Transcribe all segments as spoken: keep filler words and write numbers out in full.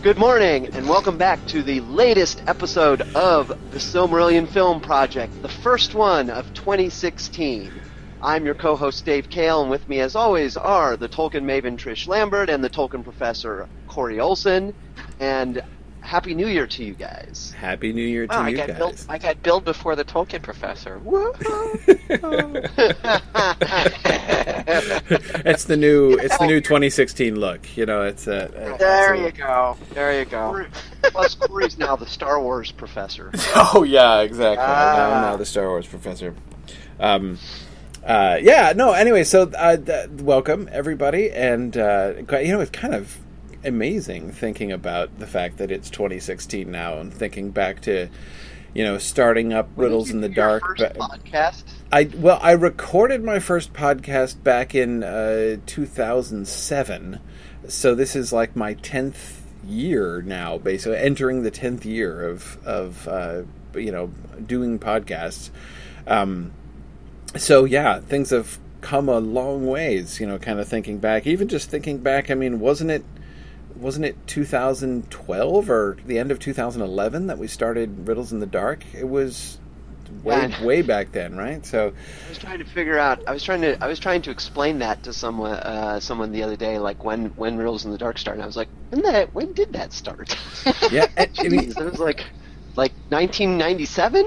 Good morning, and welcome back to the latest episode of the Silmarillion Film Project, the first one of twenty sixteen. I'm your co-host Dave Kale, and with me as always are the Tolkien maven Trish Lambert and the Tolkien professor Corey Olson, and Happy New Year to you guys. Happy New Year to wow, you I got guys. Billed, I got billed before the Tolkien professor. it's the new it's the new twenty sixteen look. You know, it's uh, There it's you a, go. There you go. Plus Corey's now the Star Wars professor. Oh yeah, exactly. Ah. I'm now the Star Wars professor. Um uh yeah, no, anyway, so uh th- welcome everybody, and uh you know, it's kind of amazing thinking about the fact that it's twenty sixteen now, and thinking back to, you know, starting up when Riddles in the Dark. First ba- podcast? I well, I recorded my first podcast back in uh, two thousand seven, so this is like my tenth year now, basically entering the tenth year of of uh, you know, doing podcasts. Um, so yeah, things have come a long ways. You know, kind of thinking back, even just thinking back. I mean, wasn't it? Wasn't it two thousand twelve or the end of two thousand eleven that we started Riddles in the Dark? It was way, way back then, right? So I was trying to figure out. I was trying to. I was trying to explain that to someone. Uh, someone the other day, like when, when Riddles in the Dark started. And I was like, when that? When did that start? Yeah, I mean, it was like. Like nineteen ninety-seven?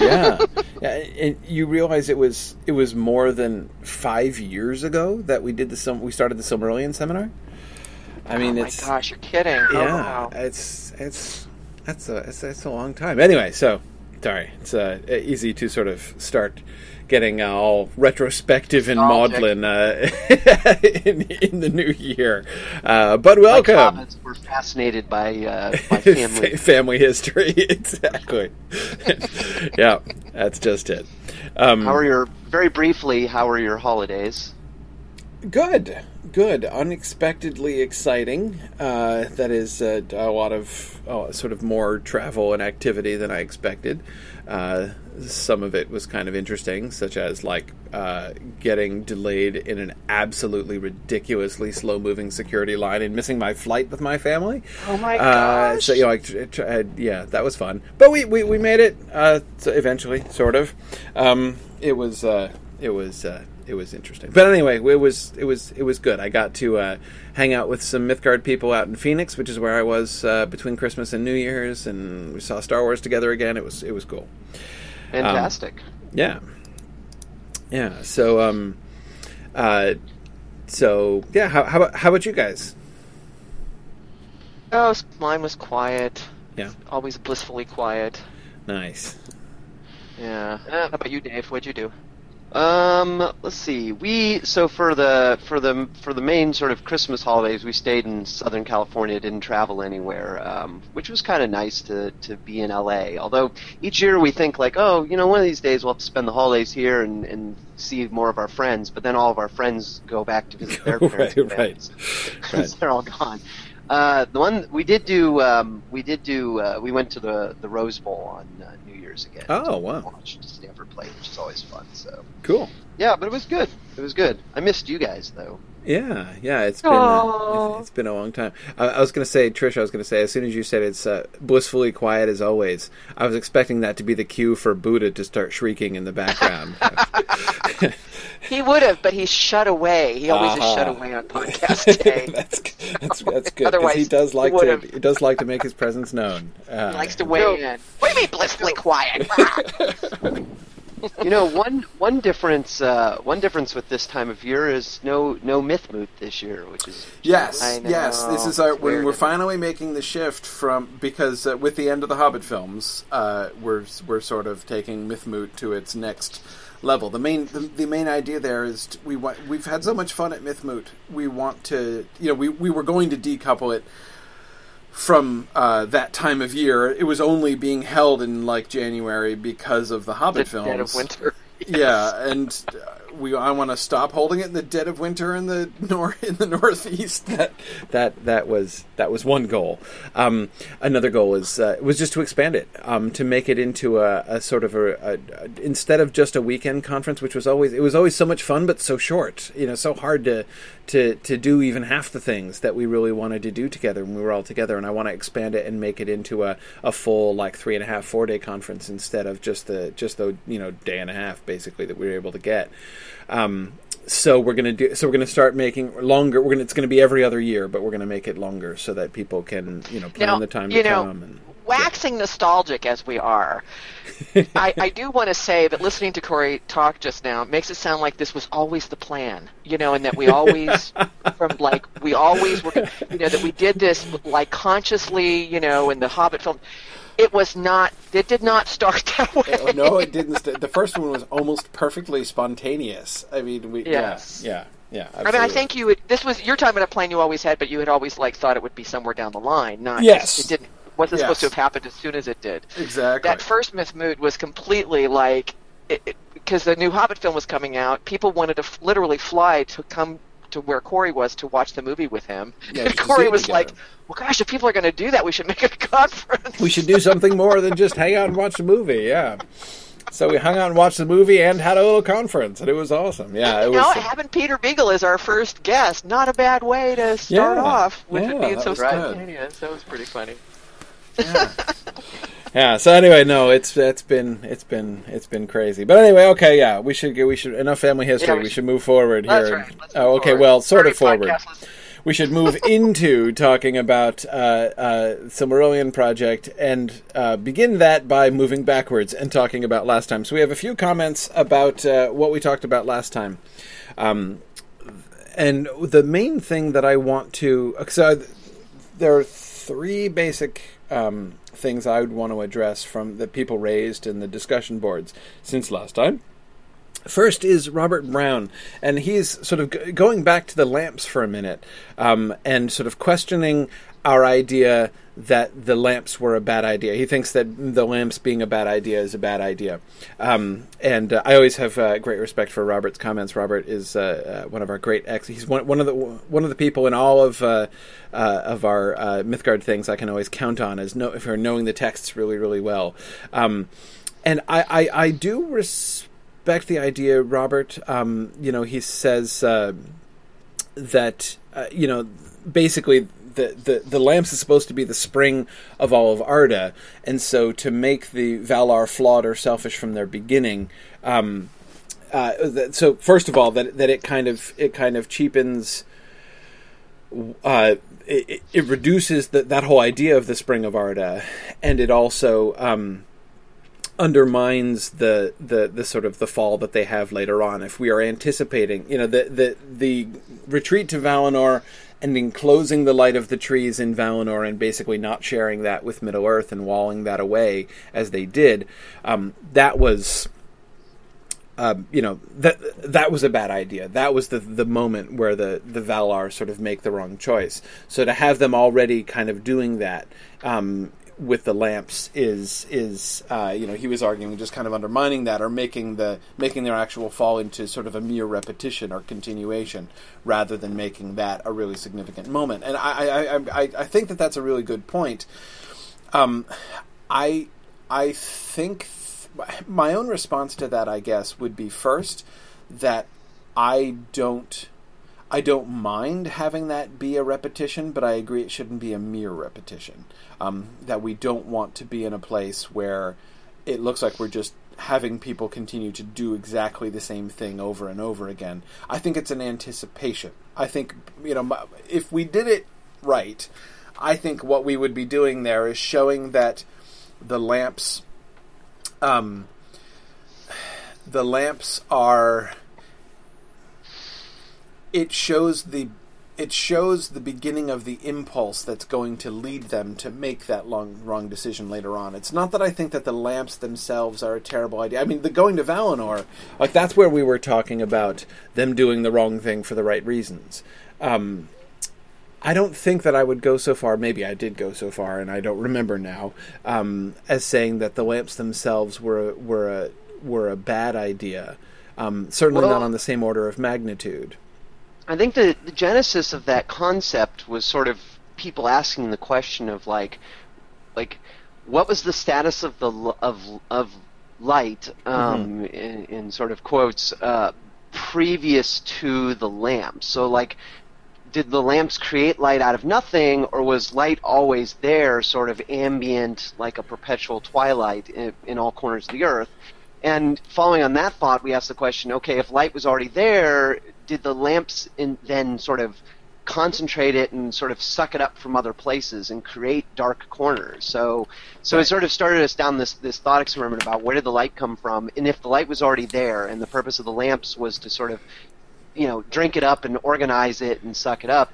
yeah. yeah, and you realize it was it was more than five years ago that we did the Sil- we started the Silmarillion seminar. I mean, oh my it's, gosh, you're kidding! Yeah, oh, wow. it's it's that's a it's, it's a long time. Anyway, so sorry, it's uh, easy to sort of start getting uh, all retrospective and maudlin uh, in, in the new year. Uh, but welcome. My comments were fascinated by uh, by family family history. Exactly. Yeah, that's just it. Um, how are your very briefly? How are your holidays? Good. Good, unexpectedly exciting. Uh, that is uh, a lot of oh, sort of more travel and activity than I expected. Uh, some of it was kind of interesting, such as like uh, getting delayed in an absolutely ridiculously slow-moving security line and missing my flight with my family. Oh my gosh! Uh, so you know, I, I, I, yeah, that was fun. But we we, we made it uh, so eventually, sort of. Um, it was uh, it was. Uh, It was interesting, but anyway, it was it was it was good. I got to uh, hang out with some Mythgard people out in Phoenix, which is where I was uh, between Christmas and New Year's, and we saw Star Wars together again. It was it was cool, fantastic. Um, yeah, yeah. So, um, uh, so yeah. How, how about how about you guys? Oh, mine was quiet. Yeah, always blissfully quiet. Nice. Yeah. Uh, how about you, Dave? What'd you do? Um, let's see. We so for the for the for the main sort of Christmas holidays, we stayed in Southern California, didn't travel anywhere, um, which was kind of nice to to be in L A. Although each year we think like, oh, you know, one of these days we'll have to spend the holidays here and, and see more of our friends. But then all of our friends go back to visit their parents. right, right, right. They're all gone. Uh, the one we did do, um, we did do. Uh, we went to the the Rose Bowl on uh, New Year's again. Oh wow! Stanford played, which is always fun. So cool. Yeah, but it was good. It was good. I missed you guys though. Yeah, yeah. It's been uh, it's been a long time. I, I was going to say, Trish. I was going to say, as soon as you said it's uh, blissfully quiet as always, I was expecting that to be the cue for Buddha to start shrieking in the background. He would have, but he's shut away. He always uh-huh. is shut away on podcast day. that's, that's, that's good. Otherwise, he does like he to he does like to make his presence known. Uh, he likes to weigh no. in. What do you mean blissfully quiet? You know, one one difference uh, one difference with this time of year is no no Mythmoot this year, which is yes know, yes. This is our when we're finally making the shift from because uh, with the end of the Hobbit films, uh, we're we're sort of taking Mythmoot to its next level. The main the, the main idea there is t- we want we've had so much fun at Mythmoot. We want to you know we we were going to decouple it from uh, that time of year. It was only being held in like January because of the Hobbit the films. Dead of winter. Yes. Yeah, and uh, we I want to stop holding it in the dead of winter in the nor in the Northeast. That that that was that was one goal. Um, another goal is uh, was just to expand it, um, to make it into a, a sort of a, a, a instead of just a weekend conference, which was always it was always so much fun, but so short. You know, so hard to to to do even half the things that we really wanted to do together when we were all together. And I want to expand it and make it into a, a full like three and a half four day conference instead of just the just the you know day and a half basically that we were able to get. Um, so we're gonna do. So we're gonna start making longer. We're gonna. It's gonna be every other year, but we're gonna make it longer so that people can, you know, plan now, the time to know, come. And, waxing yeah. nostalgic as we are, I, I do want to say that listening to Corey talk just now makes it sound like this was always the plan, you know, and that we always, from like we always were, you know, that we did this like consciously, you know, in the Hobbit film. It was not. It did not start that way. Oh, no, it didn't. St- the first one was almost perfectly spontaneous. I mean, we. Yes. Yeah. Yeah. yeah I mean, I think you. Would, this was. You're talking about a plan you always had, but you had always like thought it would be somewhere down the line. Not. Yes. It didn't. Wasn't yes. supposed to have happened as soon as it did. Exactly. That first Mithmood was completely like, because the new Hobbit film was coming out, people wanted to f- literally fly to come to where Corey was to watch the movie with him. Yeah, and Corey was together. Like, well, gosh, if people are going to do that, we should make it a conference. We should do something more than just hang out and watch the movie, yeah. So we hung out and watched the movie and had a little conference, and it was awesome. Yeah, it you was, know, having Peter Beagle as our first guest, not a bad way to start yeah, off with yeah, it being so spontaneous. That was pretty funny. Yeah. Yeah. So anyway, no, it's it's been it's been it's been crazy. But anyway, okay, yeah, we should we should enough family history. Yeah, we, we should, should move forward here. That's right. Let's oh, okay. Forward. Well, sort of forward. Podcastless. We should move into talking about uh, uh, Silmarillion Project and uh, begin that by moving backwards and talking about last time. So we have a few comments about uh, what we talked about last time, um, and the main thing that I want to so there are three basic. Um, things I would want to address from the people raised in the discussion boards since last time. First is Robert Brown, and he's sort of g- going back to the lamps for a minute, um, and sort of questioning our idea that the lamps were a bad idea. He thinks that the lamps being a bad idea is a bad idea. Um, and uh, I always have uh, great respect for Robert's comments. Robert is uh, uh, one of our great ex. He's one, one of the one of the people in all of uh, uh, of our uh, Mythgard things I can always count on as no, for knowing the texts really, really well. Um, and I, I, I do respect the idea, Robert. Um, you know, he says uh, that, uh, you know, basically... The, the the lamps is supposed to be the spring of all of Arda, and so to make the Valar flawed or selfish from their beginning, um, uh, th- so first of all that that it kind of it kind of cheapens, uh, it, it reduces the, that whole idea of the spring of Arda, and it also. Um, undermines the, the the sort of the fall that they have later on. If we are anticipating, you know, the the, the retreat to Valinor and enclosing the light of the trees in Valinor and basically not sharing that with Middle-earth and walling that away as they did, um, that was... Um, you know, that that was a bad idea. That was the the moment where the, the Valar sort of make the wrong choice. So to have them already kind of doing that um, with the lamps is is uh, you know, he was arguing just kind of undermining that or making the making their actual fall into sort of a mere repetition or continuation rather than making that a really significant moment. And I I I, I think that that's a really good point. Um, I I think. Th- My own response to that, I guess, would be first that I don't, I don't mind having that be a repetition, but I agree it shouldn't be a mere repetition. Um, that we don't want to be in a place where it looks like we're just having people continue to do exactly the same thing over and over again. I think it's an anticipation. I think, you know, if we did it right, I think what we would be doing there is showing that the lamps. Um, the lamps are. It shows the, it shows the beginning of the impulse that's going to lead them to make that long wrong decision later on. It's not that I think that the lamps themselves are a terrible idea. I mean, the going to Valinor, like that's where we were talking about them doing the wrong thing for the right reasons. Um, I don't think that I would go so far, maybe I did go so far, and I don't remember now, um, as saying that the lamps themselves were were a, were a bad idea. Um, certainly well, not on the same order of magnitude. I think the, the genesis of that concept was sort of people asking the question of like, like, what was the status of the of of light um, mm-hmm. in, in sort of quotes uh, previous to the lamps? So like, did the lamps create light out of nothing, or was light always there, sort of ambient, like a perpetual twilight in, in all corners of the earth? And following on that thought, we asked the question, okay, if light was already there, did the lamps in, then sort of concentrate it and sort of suck it up from other places and create dark corners? So so right. It sort of started us down this, this thought experiment about where did the light come from, and if the light was already there and the purpose of the lamps was to sort of, you know, drink it up and organize it and suck it up,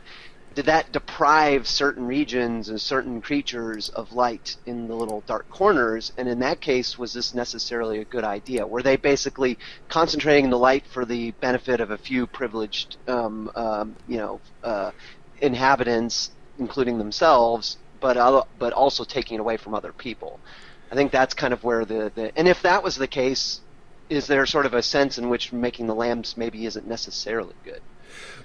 did that deprive certain regions and certain creatures of light in the little dark corners? And in that case, was this necessarily a good idea? Were they basically concentrating the light for the benefit of a few privileged, um, um, you know, uh, inhabitants, including themselves, but uh, but also taking it away from other people? I think that's kind of where the, the and if that was the case, is there sort of a sense in which making the lamps maybe isn't necessarily good?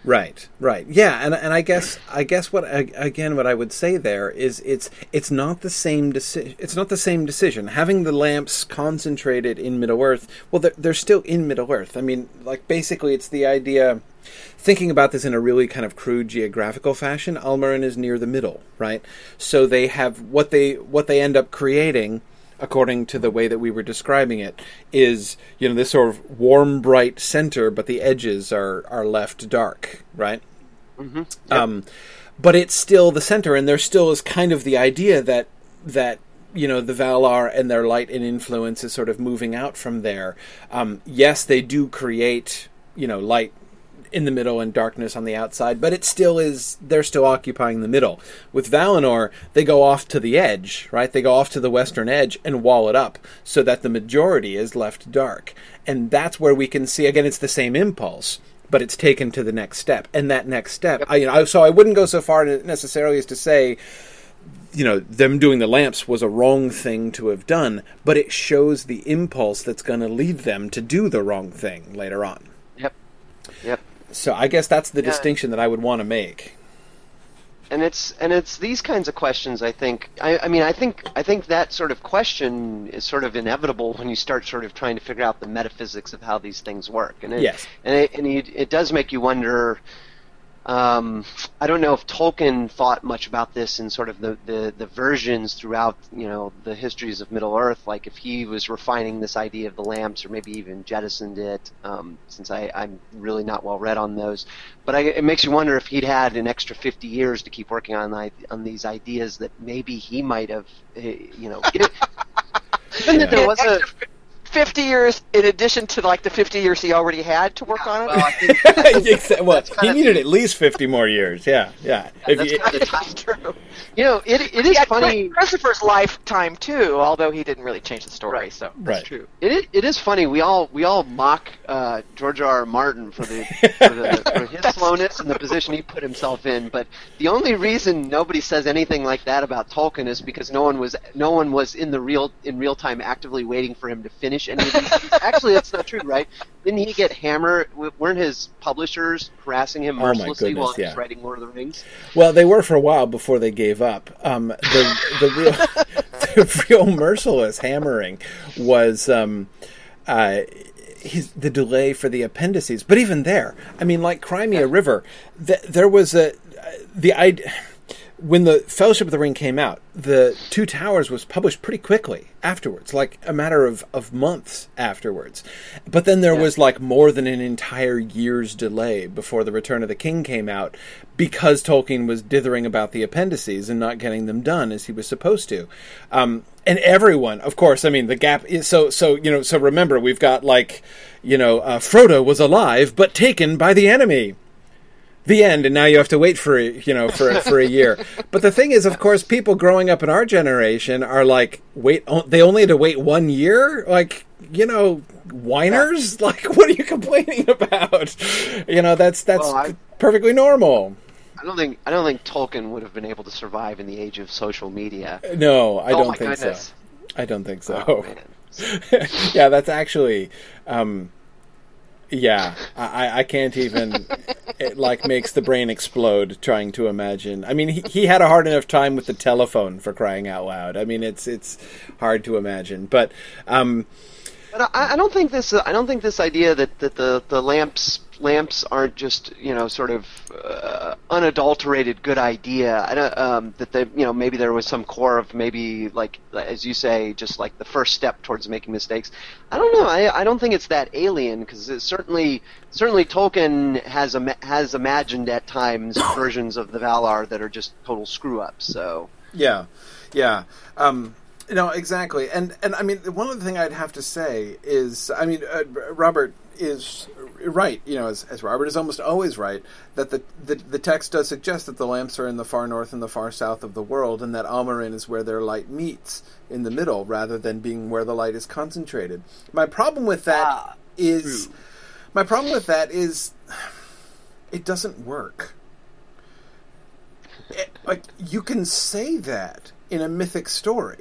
Right, right, yeah, and and I guess I guess what I, again what I would say there is it's it's not the same deci- it's not the same decision. Having the lamps concentrated in Middle-earth, well, they're, they're still in Middle-earth. I mean, like basically, it's the idea. Thinking about this in a really kind of crude geographical fashion, Almarin is near the middle, right? So they have what they what they end up creating, according to the way that we were describing it, is, you know, this sort of warm, bright center, but the edges are, are left dark, right? Mm-hmm. Yep. Um, but it's still the center, and there still is kind of the idea that, that you know, the Valar and their light and influence is sort of moving out from there. Um, yes, they do create, you know, light in the middle and darkness on the outside, but it still is, they're still occupying the middle. With Valinor, they go off to the edge, right? They go off to the western edge and wall it up so that the majority is left dark. And that's where we can see, again, it's the same impulse, but it's taken to the next step. And that next step, yep. I, you know, I, so I wouldn't go so far necessarily as to say, you know, them doing the lamps was a wrong thing to have done, but it shows the impulse that's going to lead them to do the wrong thing later on. Yep, yep. So I guess that's the yeah. distinction that I would want to make. And it's and it's these kinds of questions, I think. I, I mean, I think I think that sort of question is sort of inevitable when you start sort of trying to figure out the metaphysics of how these things work. And it, yes. And it, and it, it does make you wonder. Um, I don't know if Tolkien thought much about this in sort of the, the, the versions throughout, you know, the histories of Middle-earth, like if he was refining this idea of the lamps or maybe even jettisoned it, um, since I, I'm really not well read on those. But I, it makes you wonder if he'd had an extra fifty years to keep working on on these ideas that maybe he might have, you know. Given yeah. that there was a... fifty years in addition to like the fifty years he already had to work yeah, on it. Well, I think well he of, needed at least fifty more years. Yeah, yeah. yeah that's you, kind it, of true. You know, it it is yeah, funny. Christopher's lifetime too, although he didn't really change the story. Right. So that's right. true. It it is funny. We all we all mock uh, George R. R. Martin for the for, the, for his slowness true. and the position he put himself in. But the only reason nobody says anything like that about Tolkien is because no one was no one was in the real in real time actively waiting for him to finish. Actually, that's not true, right? Didn't he get hammered? Weren't his publishers harassing him mercilessly oh goodness, while he yeah. was writing Lord of the Rings? Well, they were for a while before they gave up. Um, the, the, real, the real merciless hammering was um, uh, his, the delay for the appendices. But even there, I mean, like Crimea yeah. River, the, there was a... Uh, the idea... When the Fellowship of the Ring came out, the Two Towers was published pretty quickly afterwards, like a matter of, of months afterwards. But then there yeah. was like more than an entire year's delay before The Return of the King came out because Tolkien was dithering about the appendices and not getting them done as he was supposed to. Um, and everyone, of course, I mean, the gap is so, so, you know, so remember, we've got like, you know, uh, Frodo was alive but taken by the enemy. The end, and now you have to wait for you know for for a year. But the thing is, of course, people growing up in our generation are like, wait, they only had to wait one year, like you know, whiners. Yeah. Like, what are you complaining about? You know, that's that's well, I, perfectly normal. I don't think I don't think Tolkien would have been able to survive in the age of social media. No, I oh, don't think goodness. so. I don't think so. Oh, man. Yeah, that's actually. Um, Yeah, I, I can't even, it like makes the brain explode trying to imagine. I mean, he, he had a hard enough time with the telephone, for crying out loud. I mean, it's it's hard to imagine. But um, but I, I don't think this I don't think this idea that, that the the lamps lamps aren't just, you know, sort of uh, unadulterated good idea. I don't um, that they, you know, maybe there was some core of maybe, like as you say, just like the first step towards making mistakes. I don't know. I, I don't think it's that alien, because certainly certainly Tolkien has ima- has imagined at times versions of the Valar that are just total screw ups. So yeah, yeah, um, no, exactly. And and I mean, one other thing I'd have to say is, I mean, uh, Robert is right, you know, as, as Robert is almost always right, that the, the the text does suggest that the lamps are in the far north and the far south of the world, and that Almarin is where their light meets, in the middle, rather than being where the light is concentrated. My problem with that ah. is, Ooh. my problem with that is, it doesn't work. It, like, you can say that in a mythic story,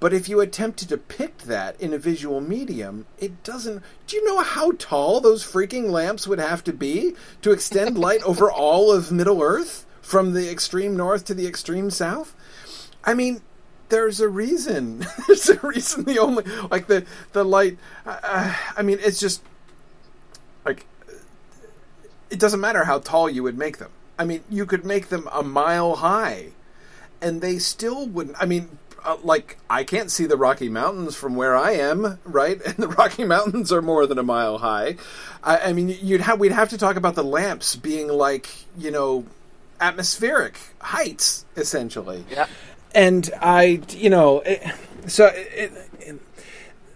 but if you attempt to depict that in a visual medium, it doesn't... Do you know how tall those freaking lamps would have to be to extend light over all of Middle-earth, from the extreme north to the extreme south? I mean, there's a reason. There's a reason the only... Like, the, the light... Uh, I mean, it's just... Like, it doesn't matter how tall you would make them. I mean, you could make them a mile high, and they still wouldn't... I mean... Uh, like, I can't see the Rocky Mountains from where I am, right? And the Rocky Mountains are more than a mile high. I, I mean, you'd have we'd have to talk about the lamps being like, you know, atmospheric heights, essentially. Yeah. And I, you know, it, so it, it,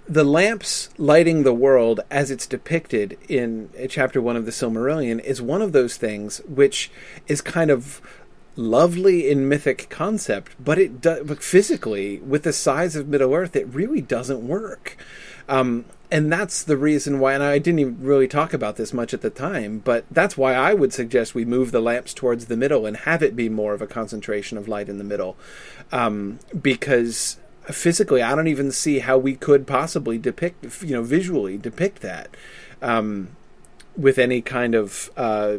the lamps lighting the world as it's depicted in chapter one of the Silmarillion is one of those things which is kind of lovely in mythic concept, but it do- but physically, with the size of Middle-earth, it really doesn't work. Um, and that's the reason why, and I didn't even really talk about this much at the time, but that's why I would suggest we move the lamps towards the middle and have it be more of a concentration of light in the middle. Um, because physically, I don't even see how we could possibly depict, you know, visually depict that um, with any kind of uh,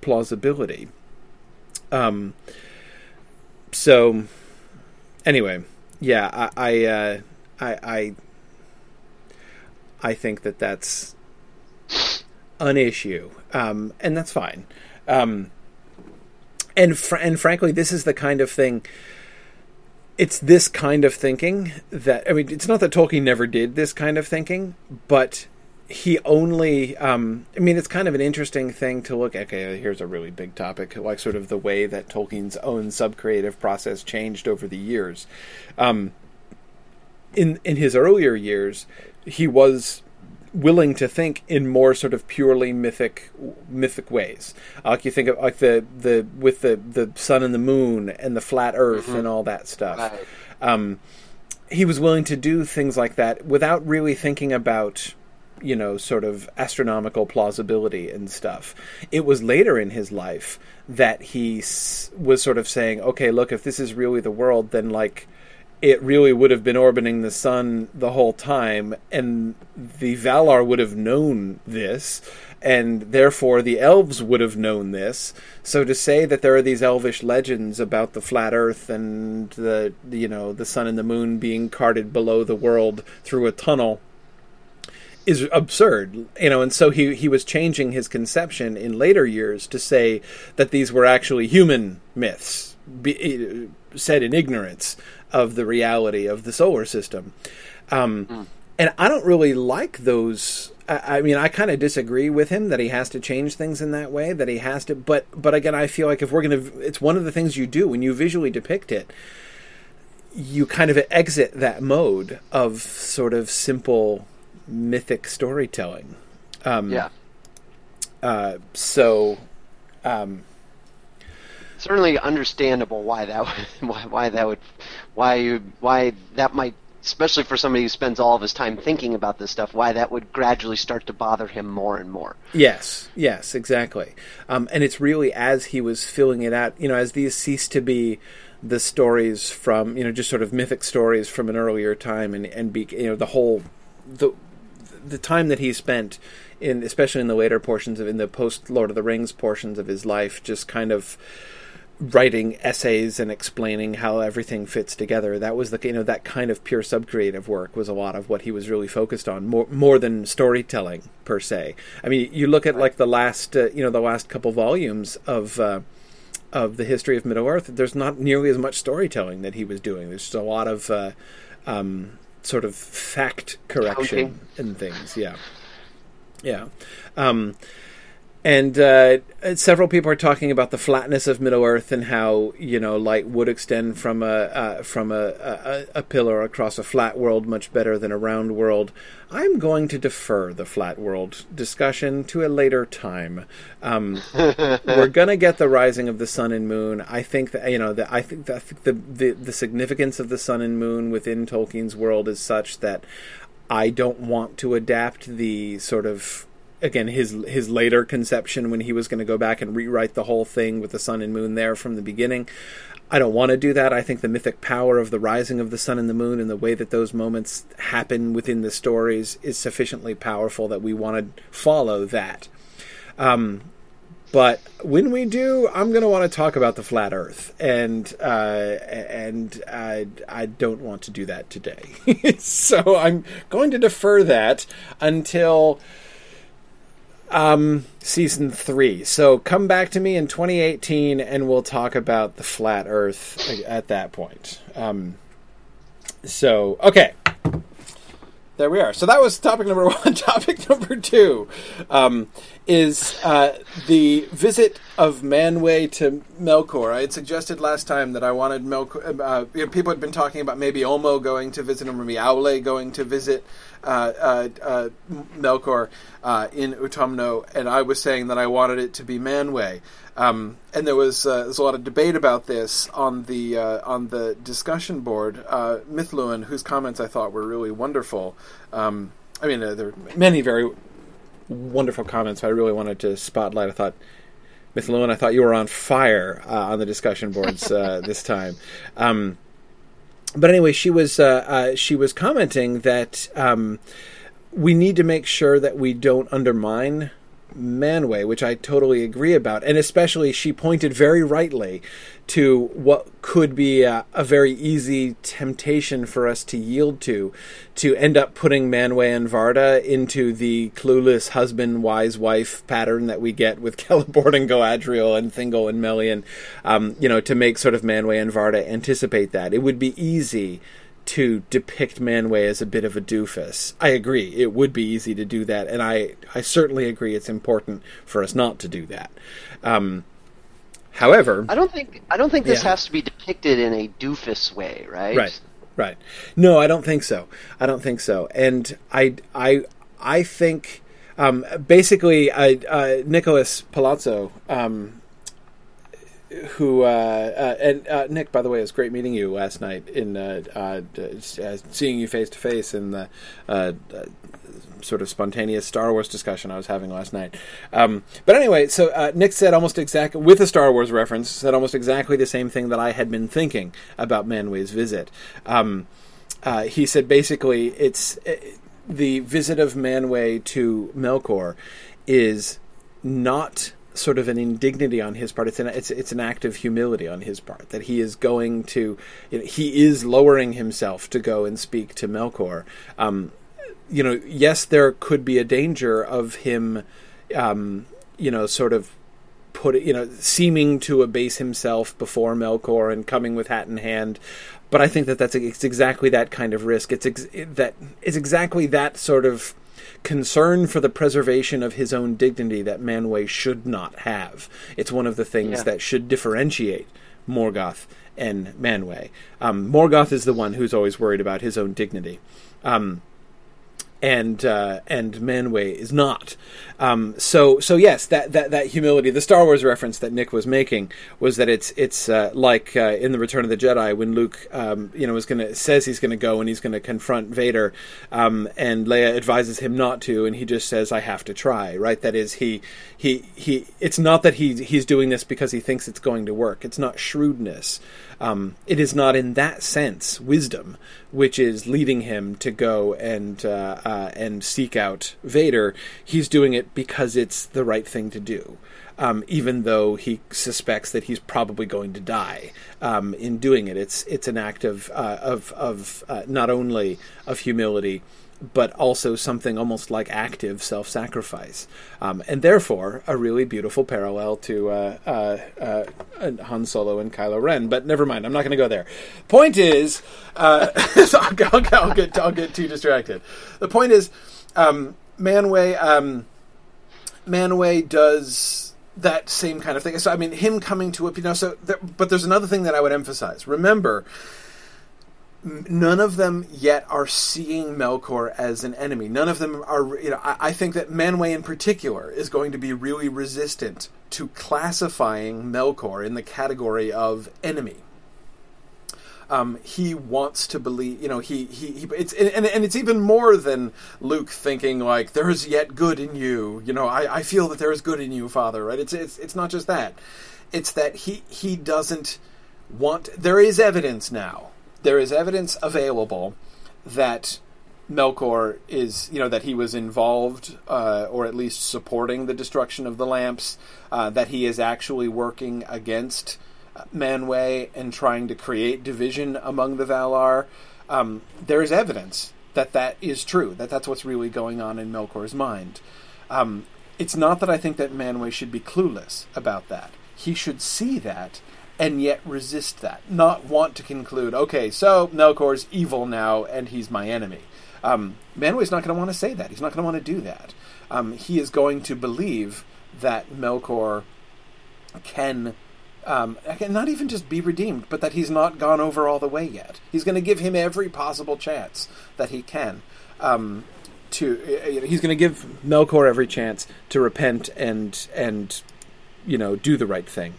plausibility. Um, so anyway, yeah, I, I, uh, I, I, I think that that's an issue. Um, and that's fine. Um, and, fr- and frankly, this is the kind of thing, it's this kind of thinking that, I mean, it's not that Tolkien never did this kind of thinking, but he only, um, I mean, it's kind of an interesting thing to look at. Okay, here's a really big topic, like sort of the way that Tolkien's own sub-creative process changed over the years. Um, in in his earlier years, he was willing to think in more sort of purely mythic mythic ways. Like you think of like the, the with the, the sun and the moon and the flat earth mm-hmm. and all that stuff. Right. Um, he was willing to do things like that without really thinking about, you know, sort of astronomical plausibility and stuff. It was later in his life that he s- was sort of saying, okay, look, if this is really the world, then like it really would have been orbiting the sun the whole time, and the Valar would have known this, and therefore the elves would have known this. So to say that there are these elvish legends about the flat earth and the, you know, the sun and the moon being carted below the world through a tunnel is absurd, you know, and so he, he was changing his conception in later years to say that these were actually human myths, be, said in ignorance of the reality of the solar system. Um, mm. And I don't really like those. I, I mean, I kind of disagree with him that he has to change things in that way, that he has to, but, but again, I feel like if we're going to, it's one of the things you do when you visually depict it, you kind of exit that mode of sort of simple mythic storytelling. Um, yeah. Uh, so, um, certainly understandable why that would, why, why that would why you why that might, especially for somebody who spends all of his time thinking about this stuff, why that would gradually start to bother him more and more. Yes, yes, exactly. Um, and it's really as he was filling it out, you know, as these cease to be the stories from, you know, just sort of mythic stories from an earlier time, and and be, you know, the whole the the time that he spent in, especially in the later portions of, in the post Lord of the Rings portions of his life, just kind of writing essays and explaining how everything fits together. That was the, you know, that kind of pure subcreative work was a lot of what he was really focused on, more more than storytelling per se. I mean, you look at like the last, uh, you know, the last couple volumes of uh, of the history of Middle-earth. There's not nearly as much storytelling that he was doing. There's just a lot of uh, um, sort of fact correction okay. and things. Yeah, yeah. Um, And uh, several people are talking about the flatness of Middle-earth and how, you know, light would extend from a uh, from a, a, a pillar across a flat world much better than a round world. I'm going to defer the flat world discussion to a later time. Um, we're going to get the rising of the sun and moon. I think that, you know, the, I think, that, I think the, the the significance of the sun and moon within Tolkien's world is such that I don't want to adapt the sort of, again, his his later conception when he was going to go back and rewrite the whole thing with the sun and moon there from the beginning. I don't want to do that. I think the mythic power of the rising of the sun and the moon and the way that those moments happen within the stories is sufficiently powerful that we want to follow that. Um, but when we do, I'm going to want to talk about the flat earth, and uh, and I, I don't want to do that today. So I'm going to defer that until... Um, season three. So come back to me in twenty eighteen and we'll talk about the flat earth at that point. Um, so, okay. There we are. So that was topic number one. Topic number two, um, is, uh, the visit of Manwë to Melkor. I had suggested last time that I wanted Melkor, uh, you know, people had been talking about maybe Olmo going to visit him or Miaule going to visit Uh, uh, uh, Melkor uh, in Utumno, and I was saying that I wanted it to be Manwë. Um, and there was, uh, there was a lot of debate about this on the uh, on the discussion board. Uh, Mithluin, whose comments I thought were really wonderful. Um, I mean, uh, there were many very wonderful comments, but I really wanted to spotlight. I thought, Mithluin, I thought you were on fire uh, on the discussion boards uh, this time. Um But anyway, she was uh, uh, she was commenting that um, we need to make sure that we don't undermine Manwë, which I totally agree about. And especially, she pointed very rightly to what could be a, a very easy temptation for us to yield to, to end up putting Manwë and Varda into the clueless husband, wise wife pattern that we get with Celeborn and Galadriel and Thingol and Melian, um, you know, to make sort of Manwë and Varda anticipate that. It would be easy to depict Manwë as a bit of a doofus. I agree. It would be easy to do that, and I, I certainly agree it's important for us not to do that. Um, however... I don't think I don't think this yeah. has to be depicted in a doofus way, right? Right, right. No, I don't think so. I don't think so. And I, I, I think... Um, basically, I, uh, Nicholas Palazzo... Um, Who uh, uh, and uh, Nick, by the way, it was great meeting you last night in uh, uh, uh, seeing you face to face in the uh, uh, sort of spontaneous Star Wars discussion I was having last night. Um, but anyway, so uh, Nick said almost exactly with a Star Wars reference, said almost exactly the same thing that I had been thinking about Manwë's visit. Um, uh, he said basically it's it, the visit of Manwë to Melkor is not sort of an indignity on his part. It's an, it's, it's an act of humility on his part, that he is going to, you know, he is lowering himself to go and speak to Melkor. Um, you know, yes, there could be a danger of him, um, you know, sort of put, you know, seeming to abase himself before Melkor and coming with hat in hand. But I think that that's, it's exactly that kind of risk. It's ex- that, it's exactly that sort of concern for the preservation of his own dignity that Manwë should not have. It's one of the things yeah. that should differentiate Morgoth and Manwë. Um, Morgoth is the one who's always worried about his own dignity. Um, and uh, and Manwë is not. Um, so so yes, that, that that humility, the Star Wars reference that Nick was making was that it's it's uh, like uh, in The Return of the Jedi when Luke um, you know is going to says he's going to go and he's going to confront Vader, um, and Leia advises him not to, and he just says, "I have to try." Right? That is, he he he. It's not that he he's doing this because he thinks it's going to work. It's not shrewdness. Um, it is not in that sense wisdom, which is leading him to go and uh, uh, and seek out Vader. He's doing it because it's the right thing to do, um, even though he suspects that he's probably going to die um, in doing it. It's it's an act of uh, of of uh, not only of humility, but also something almost like active self-sacrifice, um, and therefore a really beautiful parallel to uh, uh, uh, Han Solo and Kylo Ren. But never mind, I'm not going to go there. Point is, uh, so I'll, I'll, I'll, get, I'll get too distracted. The point is, um, Manway, um, Manway does that same kind of thing. So I mean, him coming to it, you know. So, there, but there's another thing that I would emphasize. Remember, none of them yet are seeing Melkor as an enemy. None of them are, you know, I, I think that Manwë in particular is going to be really resistant to classifying Melkor in the category of enemy. Um, he wants to believe, you know, he, he, he it's, and, and it's even more than Luke thinking like, there is yet good in you. You know, I, I feel that there is good in you, Father, right? It's, it's, it's not just that. It's that he, he doesn't want, there is evidence now. There is evidence available that Melkor is, you know, that he was involved uh, or at least supporting the destruction of the lamps, uh, that he is actually working against Manwë and trying to create division among the Valar. Um, there is evidence that that is true, that that's what's really going on in Melkor's mind. Um, it's not that I think that Manwë should be clueless about that. He should see that and yet resist that, not want to conclude, okay, so Melkor's evil now, and he's my enemy. Um, Manwë's not going to want to say that. He's not going to want to do that. Um, he is going to believe that Melkor can, um, can not even just be redeemed, but that he's not gone over all the way yet. He's going to give him every possible chance that he can. Um, to He's going to give Melkor every chance to repent and, and you know, do the right thing.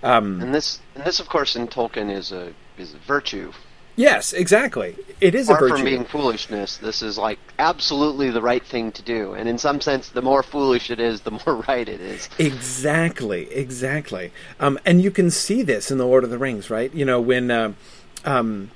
Um, and this, and this, of course, in Tolkien is a is a virtue. Yes, exactly. It is Far a virtue. Far from being foolishness, this is like absolutely the right thing to do. And in some sense, the more foolish it is, the more right it is. Exactly, exactly. Um, and you can see this in The Lord of the Rings, right? You know, when uh, um,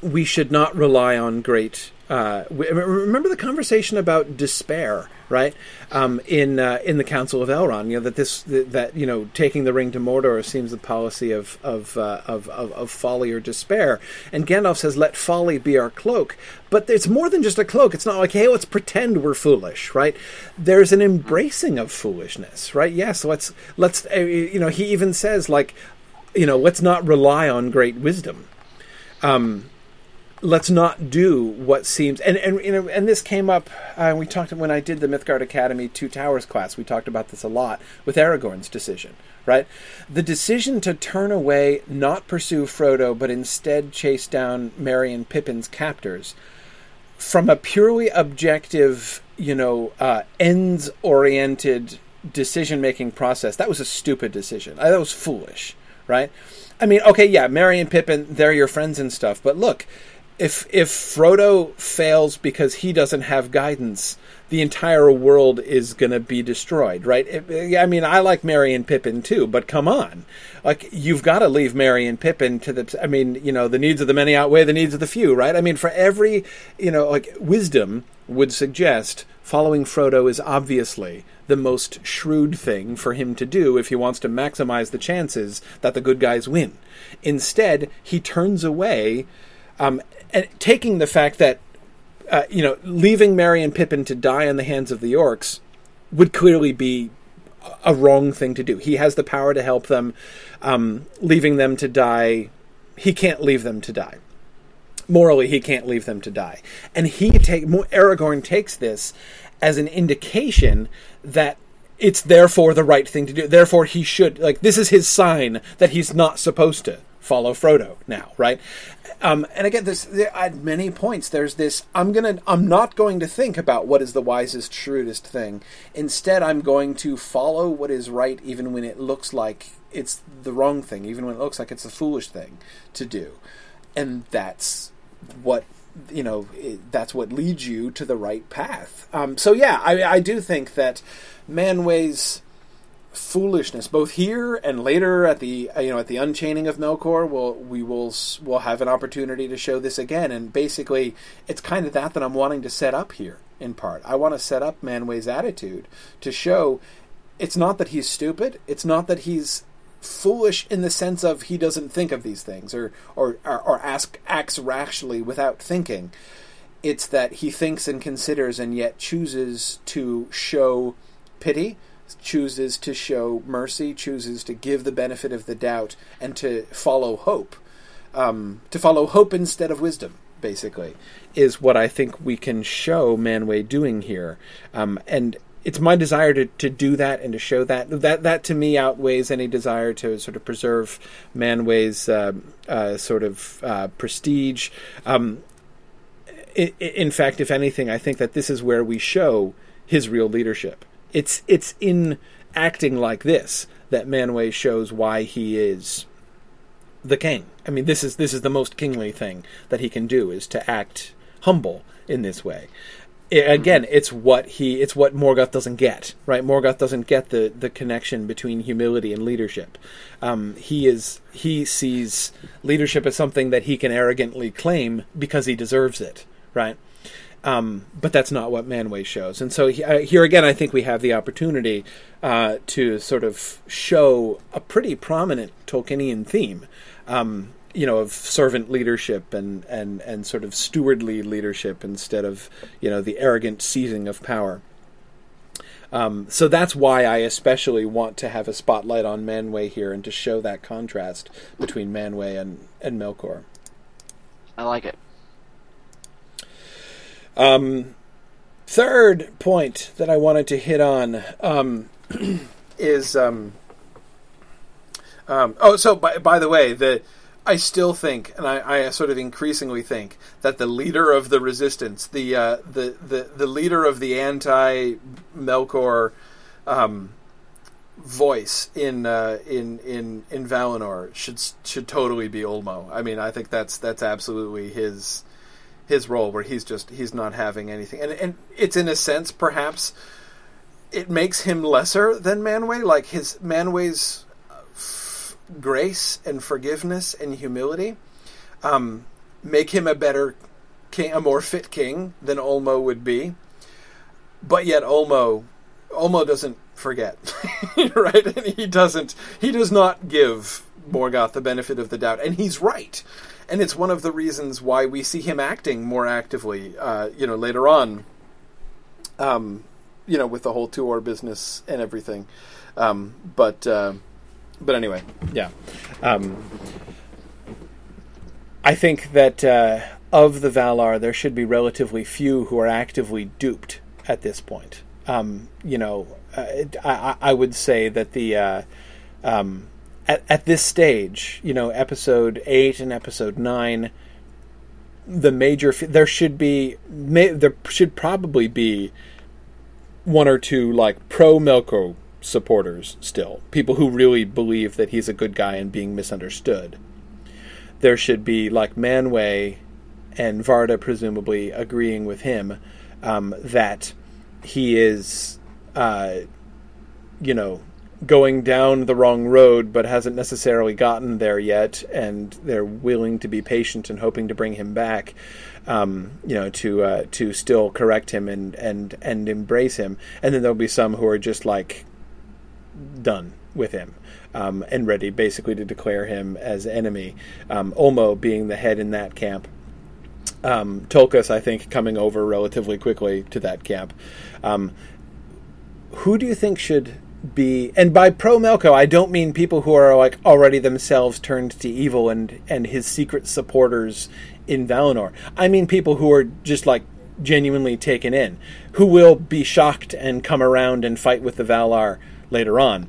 we should not rely on great. Uh, remember the conversation about despair, right? Um, in uh, in the Council of Elrond, you know that this that you know taking the ring to Mordor seems the policy of of, uh, of of of folly or despair. And Gandalf says, "Let folly be our cloak." But it's more than just a cloak. It's not like, "Hey, let's pretend we're foolish," right? There's an embracing of foolishness, right? Yes, let's let's uh, you know. He even says, like, you know, let's not rely on great wisdom. Um, Let's not do what seems, and and you know, and this came up. Uh, we talked when I did the Mythgard Academy Two Towers class. We talked about this a lot with Aragorn's decision, right? The decision to turn away, not pursue Frodo, but instead chase down Merry and Pippin's captors, from a purely objective, you know, uh, ends-oriented decision-making process. That was a stupid decision. That was foolish, right? I mean, okay, yeah, Merry and Pippin, they're your friends and stuff, but look. If if Frodo fails because he doesn't have guidance, the entire world is going to be destroyed, right? It, I mean, I like Merry and Pippin too, but come on. Like, you've got to leave Merry and Pippin to the... I mean, you know, the needs of the many outweigh the needs of the few, right? I mean, for every, you know, like, wisdom would suggest following Frodo is obviously the most shrewd thing for him to do if he wants to maximize the chances that the good guys win. Instead, he turns away... Um, and taking the fact that, uh, you know, leaving Merry and Pippin to die in the hands of the orcs would clearly be a wrong thing to do. He has the power to help them. Um, leaving them to die, he can't leave them to die. Morally, he can't leave them to die. And he take Aragorn takes this as an indication that it's therefore the right thing to do. Therefore, he should, like, this is his sign that he's not supposed to follow Frodo now, right? Um, and again, this, there, at many points, there's this, I'm gonna, I'm not going to think about what is the wisest, shrewdest thing. Instead, I'm going to follow what is right, even when it looks like it's the wrong thing, even when it looks like it's a foolish thing to do. And that's what, you know, it, that's what leads you to the right path. Um, so yeah, I, I do think that Manwë's foolishness, both here and later at the you know at the Unchaining of Melkor. We'll we will we'll have an opportunity to show this again, and basically it's kind of that that I'm wanting to set up here. In part, I want to set up Manway's attitude to show it's not that he's stupid, it's not that he's foolish in the sense of he doesn't think of these things or or or, or ask, acts rashly without thinking. It's that he thinks and considers and yet chooses to show pity, chooses to show mercy, chooses to give the benefit of the doubt, and to follow hope. Um, to follow hope instead of wisdom, basically, is what I think we can show Manway doing here. Um, and it's my desire to, to do that and to show that. That, that to me, outweighs any desire to sort of preserve Manway's uh, uh, sort of uh, prestige. Um, in, in fact, if anything, I think that this is where we show his real leadership. It's it's in acting like this that Manway shows why he is the king. I mean, this is this is the most kingly thing that he can do, is to act humble in this way. It, again, it's what he it's what Morgoth doesn't get, right? Morgoth doesn't get the, the connection between humility and leadership. Um, he is he sees leadership as something that he can arrogantly claim because he deserves it, right? Um, but that's not what Manway shows. And so he, uh, here again, I think we have the opportunity uh, to sort of show a pretty prominent Tolkienian theme, um, you know, of servant leadership and, and, and sort of stewardly leadership instead of, you know, the arrogant seizing of power. Um, so that's why I especially want to have a spotlight on Manway here and to show that contrast between Manway and, and Melkor. I like it. Um, third point that I wanted to hit on, um, is, um, um, oh, so by, by the way, the, I still think, and I, I sort of increasingly think that the leader of the resistance, the, uh, the, the, the leader of the anti-Melkor, um, voice in uh, in in in Valinor should, should totally be Ulmo. I mean, I think that's, that's absolutely his, his role, where he's just, he's not having anything. And and it's in a sense, perhaps, it makes him lesser than Manway. Like, his Manway's f- grace and forgiveness and humility um, make him a better king, a more fit king than Ulmo would be. But yet Ulmo, Ulmo doesn't forget, right? And he doesn't, he does not give Morgoth the benefit of the doubt. And he's right. And it's one of the reasons why we see him acting more actively, uh, you know, later on, um, you know, with the whole Tuor business and everything. Um, but, uh, but anyway, yeah. Um, I think that uh, of the Valar, there should be relatively few who are actively duped at this point. Um, you know, I, I, I would say that the... Uh, um, At, at this stage, you know, episode eight and episode nine, the major there should be may, there should probably be one or two like pro Melkor supporters still, people who really believe that he's a good guy and being misunderstood. There should be like Manway and Varda presumably agreeing with him um, that he is, uh, you know. going down the wrong road, but hasn't necessarily gotten there yet, and they're willing to be patient and hoping to bring him back, um, you know, to uh, to still correct him and, and, and embrace him. And then there'll be some who are just, like, done with him um, and ready, basically, to declare him as enemy. Um, Ulmo being the head in that camp. Um, Tolkis, I think, coming over relatively quickly to that camp. Um, who do you think should... be, and by pro Melko I don't mean people who are like already themselves turned to evil and and his secret supporters in Valinor. I mean people who are just like genuinely taken in, who will be shocked and come around and fight with the Valar later on,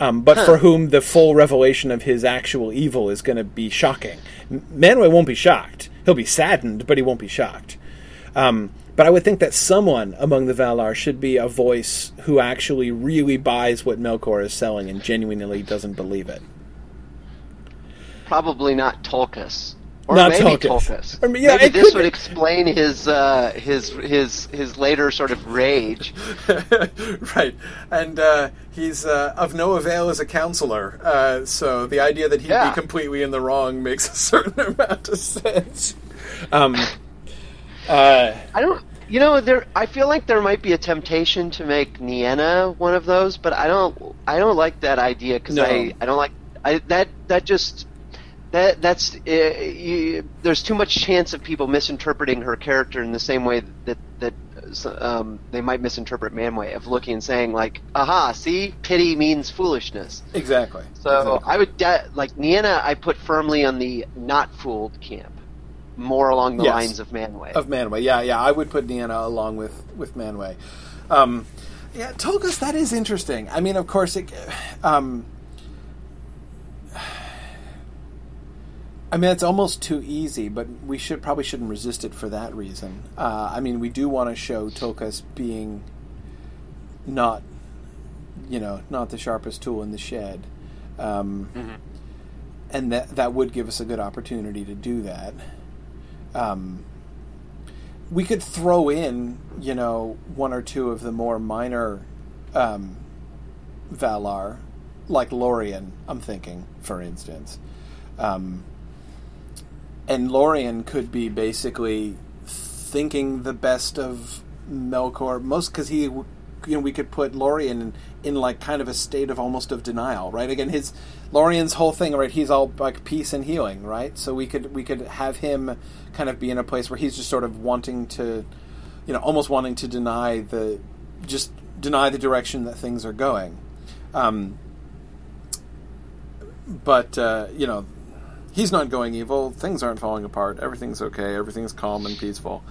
um, but huh. for whom the full revelation of his actual evil is going to be shocking. Manway won't be shocked. He'll be saddened, but he won't be shocked. Um, but I would think that someone among the Valar should be a voice who actually really buys what Melkor is selling and genuinely doesn't believe it. Probably not Tolkis. Or not maybe Tolkien. I mean, yeah, maybe this could... would explain his uh, his his his later sort of rage, right? And uh, he's uh, of no avail as a counselor. Uh, so the idea that he'd yeah. be completely in the wrong makes a certain amount of sense. Um, uh, I don't, you know, there. I feel like there might be a temptation to make Nienna one of those, but I don't. I don't like that idea because no. I, I don't like I that that just. That that's uh, you, there's too much chance of people misinterpreting her character in the same way that that um, they might misinterpret Manwë, of looking and saying like, "Aha, see, pity means foolishness." Exactly. So exactly. I would de- like Nienna. I put firmly on the not fooled camp, more along the yes. lines of Manwë. Of Manwë, yeah, yeah. I would put Nienna along with with Manwë. Um, yeah, Tolkien. That is interesting. I mean, of course, it. Um, I mean, it's almost too easy, but we should probably shouldn't resist it for that reason. Uh, I mean, we do want to show Tolkien being not, you know, not the sharpest tool in the shed. Um, mm-hmm. And that that would give us a good opportunity to do that. Um, we could throw in, you know, one or two of the more minor um, Valar, like Lorien, I'm thinking, for instance. Um And Lorien could be basically thinking the best of Melkor, most because he, you know, we could put Lorien in, in like kind of a state of almost of denial, right? Again, his Lorien's whole thing, right? He's all like peace and healing, right? So we could we could have him kind of be in a place where he's just sort of wanting to, you know, almost wanting to deny the, just deny the direction that things are going, um, but uh, you know. He's not going evil. Things aren't falling apart. Everything's okay. Everything's calm and peaceful.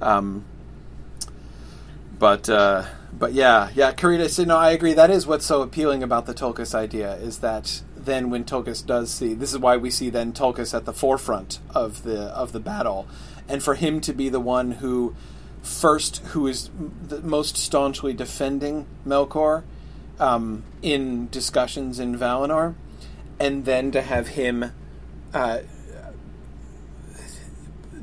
Um, but uh, but yeah, yeah, Carita. So no, I agree. That is what's so appealing about the Tolkien idea is that then when Tolkien does see, this is why we see then Tolkien at the forefront of the of the battle, and for him to be the one who first, who is the most staunchly defending Melkor um, in discussions in Valinor, and then to have him. Uh,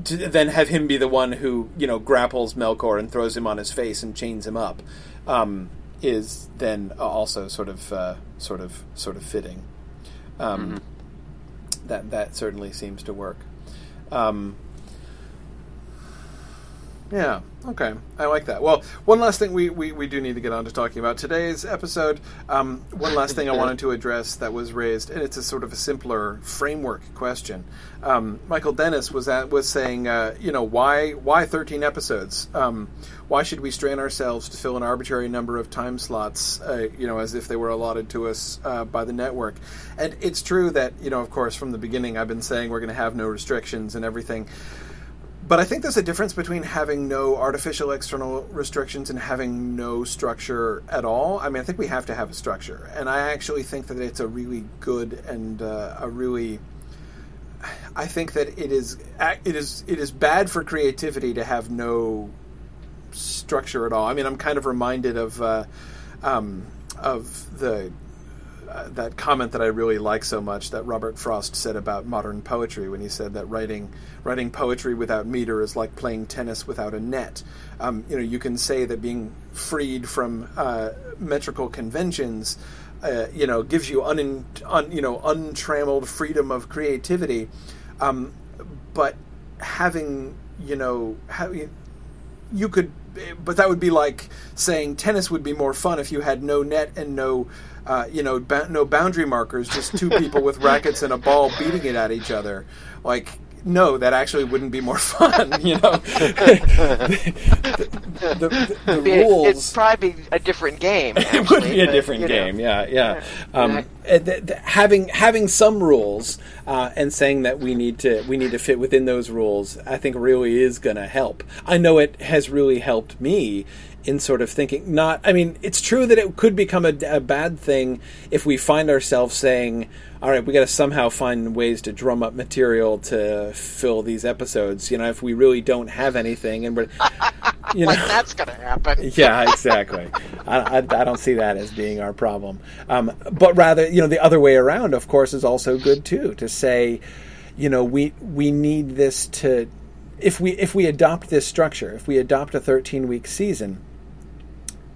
to then have him be the one who, you know, grapples Melkor and throws him on his face and chains him up, um, is then also sort of, uh, sort of, sort of fitting. Um, mm-hmm. That that certainly seems to work. Um, yeah. Okay. I like that. Well, one last thing we, we, we do need to get on to talking about today's episode. Um, one last thing I wanted to address that was raised, and it's a sort of a simpler framework question. Um, Michael Dennis was at, was saying, uh, you know, why why thirteen episodes? Um, why should we strain ourselves to fill an arbitrary number of time slots, uh, you know, as if they were allotted to us uh, by the network? And it's true that, you know, of course, from the beginning, I've been saying we're going to have no restrictions and everything. But I think there's a difference between having no artificial external restrictions and having no structure at all. I mean, I think we have to have a structure. And I actually think that it's a really good and uh, a really... I think that it is it is it is bad for creativity to have no structure at all. I mean, I'm kind of reminded of uh, um, of the... Uh, that comment that I really like so much that Robert Frost said about modern poetry when he said that writing writing poetry without meter is like playing tennis without a net. Um, you know, you can say that being freed from uh, metrical conventions, uh, you know, gives you un, un you know untrammeled freedom of creativity, um, but having you know how you could, but that would be like saying tennis would be more fun if you had no net and no. Uh, you know, ba- no boundary markers, just two people with rackets and a ball beating it at each other. Like, no, that actually wouldn't be more fun, you know? the the, the, the it, rules... It'd probably be a different game. Actually, it would be but, a different game, know. yeah, yeah. Um, yeah. Uh, th- th- having having some rules uh, and saying that we need to we need to fit within those rules, I think really is going to help. I know it has really helped me in sort of thinking not, I mean, it's true that it could become a, a bad thing if we find ourselves saying, all right, we got to somehow find ways to drum up material to fill these episodes. You know, if we really don't have anything and we're, you know, like that's going to happen. Yeah, exactly. I, I, I don't see that as being our problem. Um, but rather, you know, the other way around, of course, is also good too, to say, you know, we we need this to, if we if we adopt this structure, if we adopt a thirteen-week season,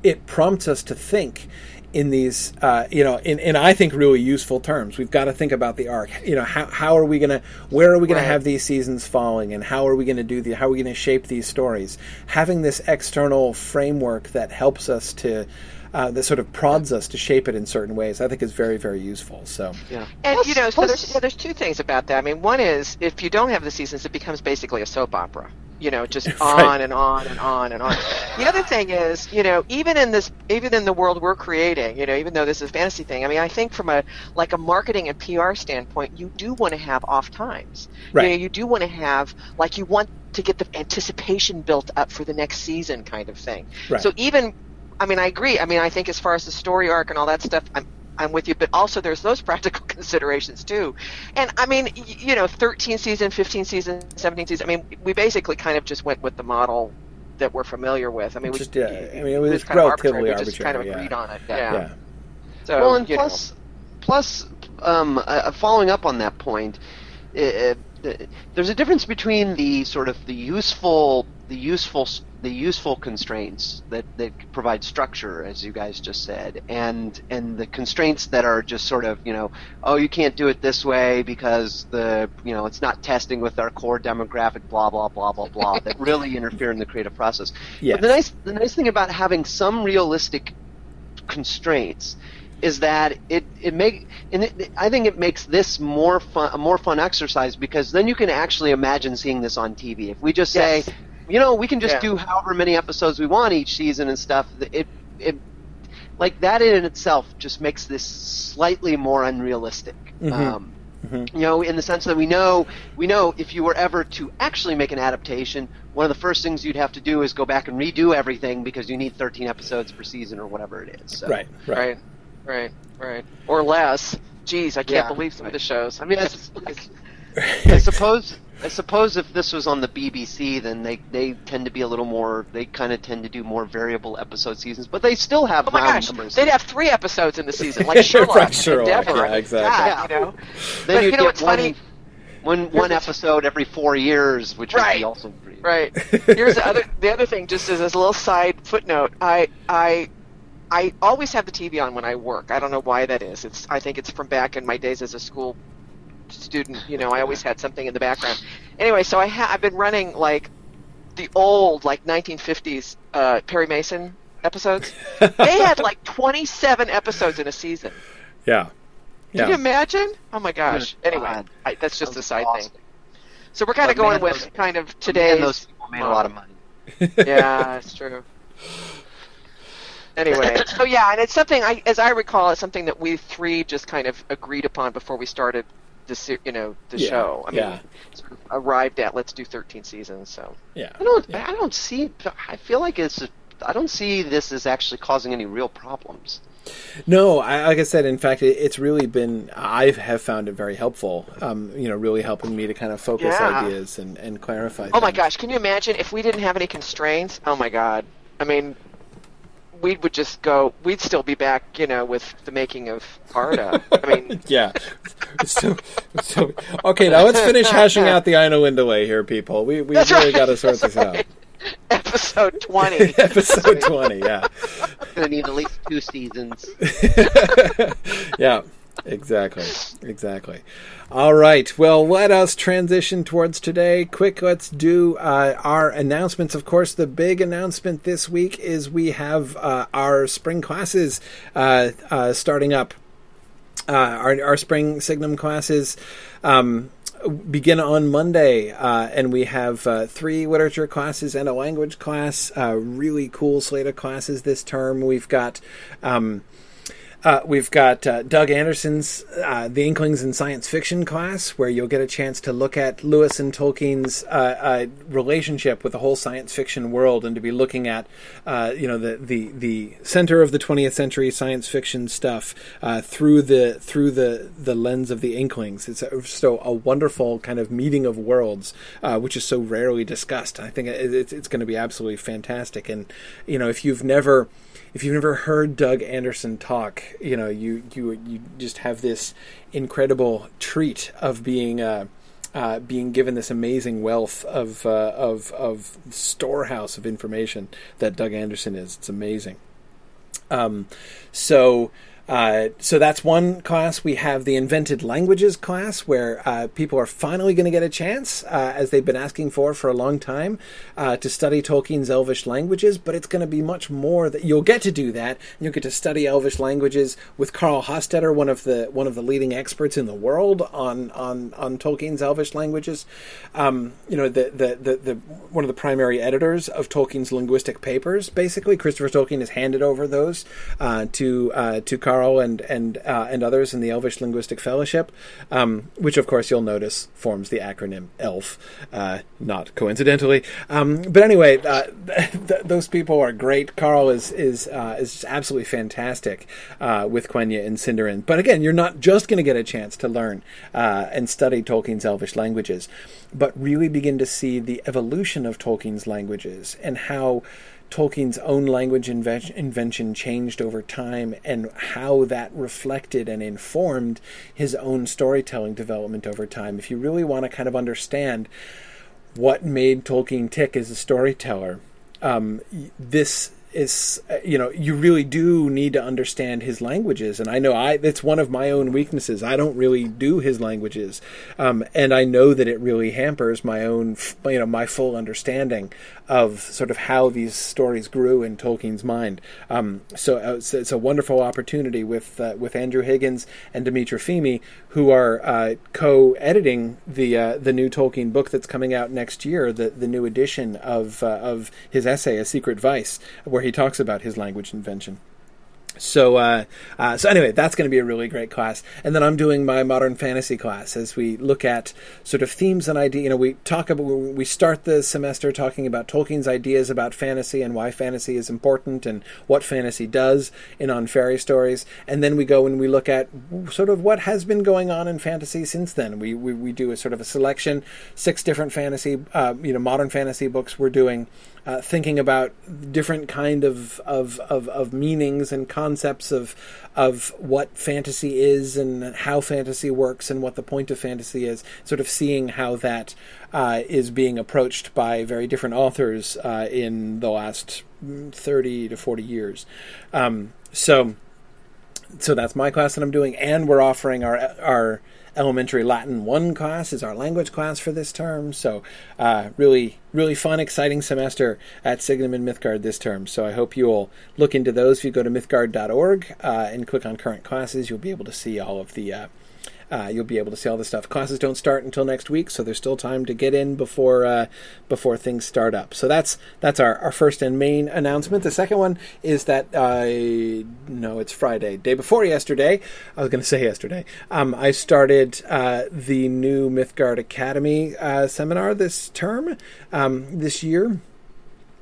it prompts us to think in these, uh, you know, in, in I think really useful terms. We've got to think about the arc. You know, how how are we going to, where are we going right. to have these seasons falling, and how are we going to do the, how are we going to shape these stories? Having this external framework that helps us to, uh, that sort of prods us to shape it in certain ways, I think is very, very useful. So, yeah. And, you know, so there's, so there's two things about that. I mean, one is, if you don't have the seasons, it becomes basically a soap opera. You know, just on right. and on and on and on. The other thing is, you know, even in this, even in the world we're creating, you know, even though this is a fantasy thing, I mean, I think from a like a marketing and P R standpoint, you do want to have off times. Right. You know, you do want to have, like, you want to get the anticipation built up for the next season, kind of thing. Right. So even, I mean, I agree. I mean, I think as far as the story arc and all that stuff, I'm. I'm with you, but also there's those practical considerations too. And I mean, you know, thirteen season, fifteen season, seventeen season. I mean, we basically kind of just went with the model that we're familiar with. I mean, we just, yeah. I mean, it was, it was kind relatively of arbitrary. We just arbitrary, kind of agreed yeah. on it. Yeah. yeah. So, well, and plus, know. plus, um, uh, following up on that point, uh, uh, there's a difference between the sort of the useful, the useful, the useful constraints that, that provide structure, as you guys just said, and and the constraints that are just sort of, you know, oh, you can't do it this way because the, you know, it's not testing with our core demographic, blah blah blah blah blah, that really interfere in the creative process. Yes. But the nice the nice thing about having some realistic constraints is that it it make and it, I think it makes this more fun a more fun exercise, because then you can actually imagine seeing this on T V. If we just yes. say, you know, we can just yeah. do however many episodes we want each season and stuff. It, it, like that in itself just makes this slightly more unrealistic. Mm-hmm. Um, mm-hmm. You know, in the sense that we know, we know if you were ever to actually make an adaptation, one of the first things you'd have to do is go back and redo everything, because you need thirteen episodes per season or whatever it is. So. Right, right, right, right, right, or less. Geez, I can't yeah. believe some right. of the shows. I mean, it's, it's, I suppose. I suppose if this was on the B B C, then they, they tend to be a little more, they kind of tend to do more variable episode seasons, but they still have oh my round gosh, numbers. They'd have three episodes in the season, like Sherlock right, Sherlock. and Deborah. Yeah, exactly. Yeah, you know? Then but, you, you know, get one, funny? One, one episode every four years, which right. would be also pretty... Right. Here's the other, the other thing, just as a little side footnote, I... I I always have the T V on when I work. I don't know why that is. It's I think it's from back in my days as a school student, you know, I always had something in the background. Anyway, so I ha- I've been running like the old, like nineteen fifties uh, Perry Mason episodes. They had like twenty-seven episodes in a season. Yeah. yeah. Can you imagine? Oh my gosh. Yeah. Anyway, I, that's just that a side awesome. thing. So we're kind of going with those, kind of today's. Man, those people made a lot of money. Yeah, it's true. Anyway, so yeah, and it's something I, as I recall, it's something that we three just kind of agreed upon before we started. The you know the yeah, show. I mean, yeah. sort of arrived at. Let's do thirteen seasons. So yeah, I don't. Yeah. I don't see. I feel like it's. A, I don't see this as actually causing any real problems. No, I, like I said, in fact, it, it's really been. I have found it very helpful. Um, you know, really helping me to kind of focus yeah. ideas and and clarify. Oh my things. gosh, can you imagine if we didn't have any constraints? Oh my god, I mean. We would just go. We'd still be back, you know, with the making of Carita. I mean, yeah. So, so okay, now let's finish hashing out the Inuin delay here, people. We we That's really right. got to sort That's this right. out. Episode twenty. Episode twenty. Yeah. Gonna need at least two seasons. yeah. Exactly. Exactly. All right. Well, let us transition towards today. Quick, let's do uh, our announcements. Of course, the big announcement this week is we have uh, our spring classes uh, uh, starting up. Uh, our, our spring Signum classes um, begin on Monday, uh, and we have uh, three literature classes and a language class. Uh, really cool slate of classes this term. We've got... Um, Uh, we've got uh, Doug Anderson's uh, The Inklings in Science Fiction class, where you'll get a chance to look at Lewis and Tolkien's uh, uh, relationship with the whole science fiction world, and to be looking at uh, you know the, the, the center of the twentieth century science fiction stuff uh, through the through the, the lens of the Inklings. It's a, so a wonderful kind of meeting of worlds, uh, which is so rarely discussed. I think it, it's, it's going to be absolutely fantastic. And you know, if you've never If you've never heard Doug Anderson talk, you know, you you you just have this incredible treat of being uh, uh, being given this amazing wealth of, uh, of of storehouse of information that Doug Anderson is. It's amazing. Um, so... Uh, so that's one class. We have the Invented Languages class, where uh, people are finally going to get a chance, uh, as they've been asking for for a long time, uh, to study Tolkien's Elvish languages. But it's going to be much more that you'll get to do that. And you'll get to study Elvish languages with Carl Hostetter, one of the one of the leading experts in the world on on, on Tolkien's Elvish languages. Um, you know, the, the the the one of the primary editors of Tolkien's linguistic papers. Basically, Christopher Tolkien has handed over those uh, to uh, to Carl. Carl and and uh, and others in the Elvish Linguistic Fellowship, um, which of course you'll notice forms the acronym ELF, uh, not coincidentally. Um, but anyway, uh, th- th- those people are great. Carl is is uh, is just absolutely fantastic uh, with Quenya and Sindarin. But again, you're not just going to get a chance to learn uh, and study Tolkien's Elvish languages, but really begin to see the evolution of Tolkien's languages and how Tolkien's own language invention changed over time, and how that reflected and informed his own storytelling development over time. If you really want to kind of understand what made Tolkien tick as a storyteller, um, this is, you know, you really do need to understand his languages. And I know I it's one of my own weaknesses. I don't really do his languages, um, and I know that it really hampers my own, you know, my full understanding of sort of how these stories grew in Tolkien's mind. Um, so it's, it's a wonderful opportunity with uh, with Andrew Higgins and Dimitri Fimi, who are uh, co-editing the uh, the new Tolkien book that's coming out next year, the the new edition of uh, of his essay, A Secret Vice, where he talks about his language invention. So, uh, uh, so anyway, that's going to be a really great class. And then I'm doing my modern fantasy class as we look at sort of themes and ideas. You know, we talk about we start the semester talking about Tolkien's ideas about fantasy and why fantasy is important and what fantasy does in On Fairy Stories. And then we go and we look at sort of what has been going on in fantasy since then. We we, we do a sort of a selection, six different fantasy, uh, you know, modern fantasy books we're doing. Uh, thinking about different kind of, of of of meanings and concepts of of what fantasy is and how fantasy works and what the point of fantasy is, sort of seeing how that uh, is being approached by very different authors uh, in the last thirty to forty years. Um, so, so that's my class that I'm doing, and we're offering our our Elementary Latin one class is our language class for this term. So uh, really, really fun, exciting semester at Signum and Mythgard this term. So I hope you'll look into those. If you go to mythgard dot org uh, and click on current classes, you'll be able to see all of the... Uh, Uh, you'll be able to see all the stuff. Classes don't start until next week, so there's still time to get in before uh, before things start up. So that's that's our, our first and main announcement. The second one is that, uh, no, it's Friday, day before yesterday. I was going to say yesterday. Um, I started uh, the new Mythgard Academy uh, seminar this term, um, this year.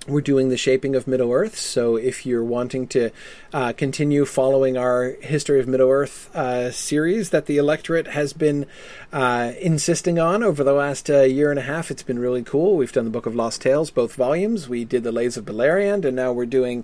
We're doing The Shaping of Middle-earth, so if you're wanting to uh, continue following our History of Middle-earth uh, series that the electorate has been uh, insisting on over the last uh, year and a half, it's been really cool. We've done The Book of Lost Tales, both volumes. We did The Lays of Beleriand, and now we're doing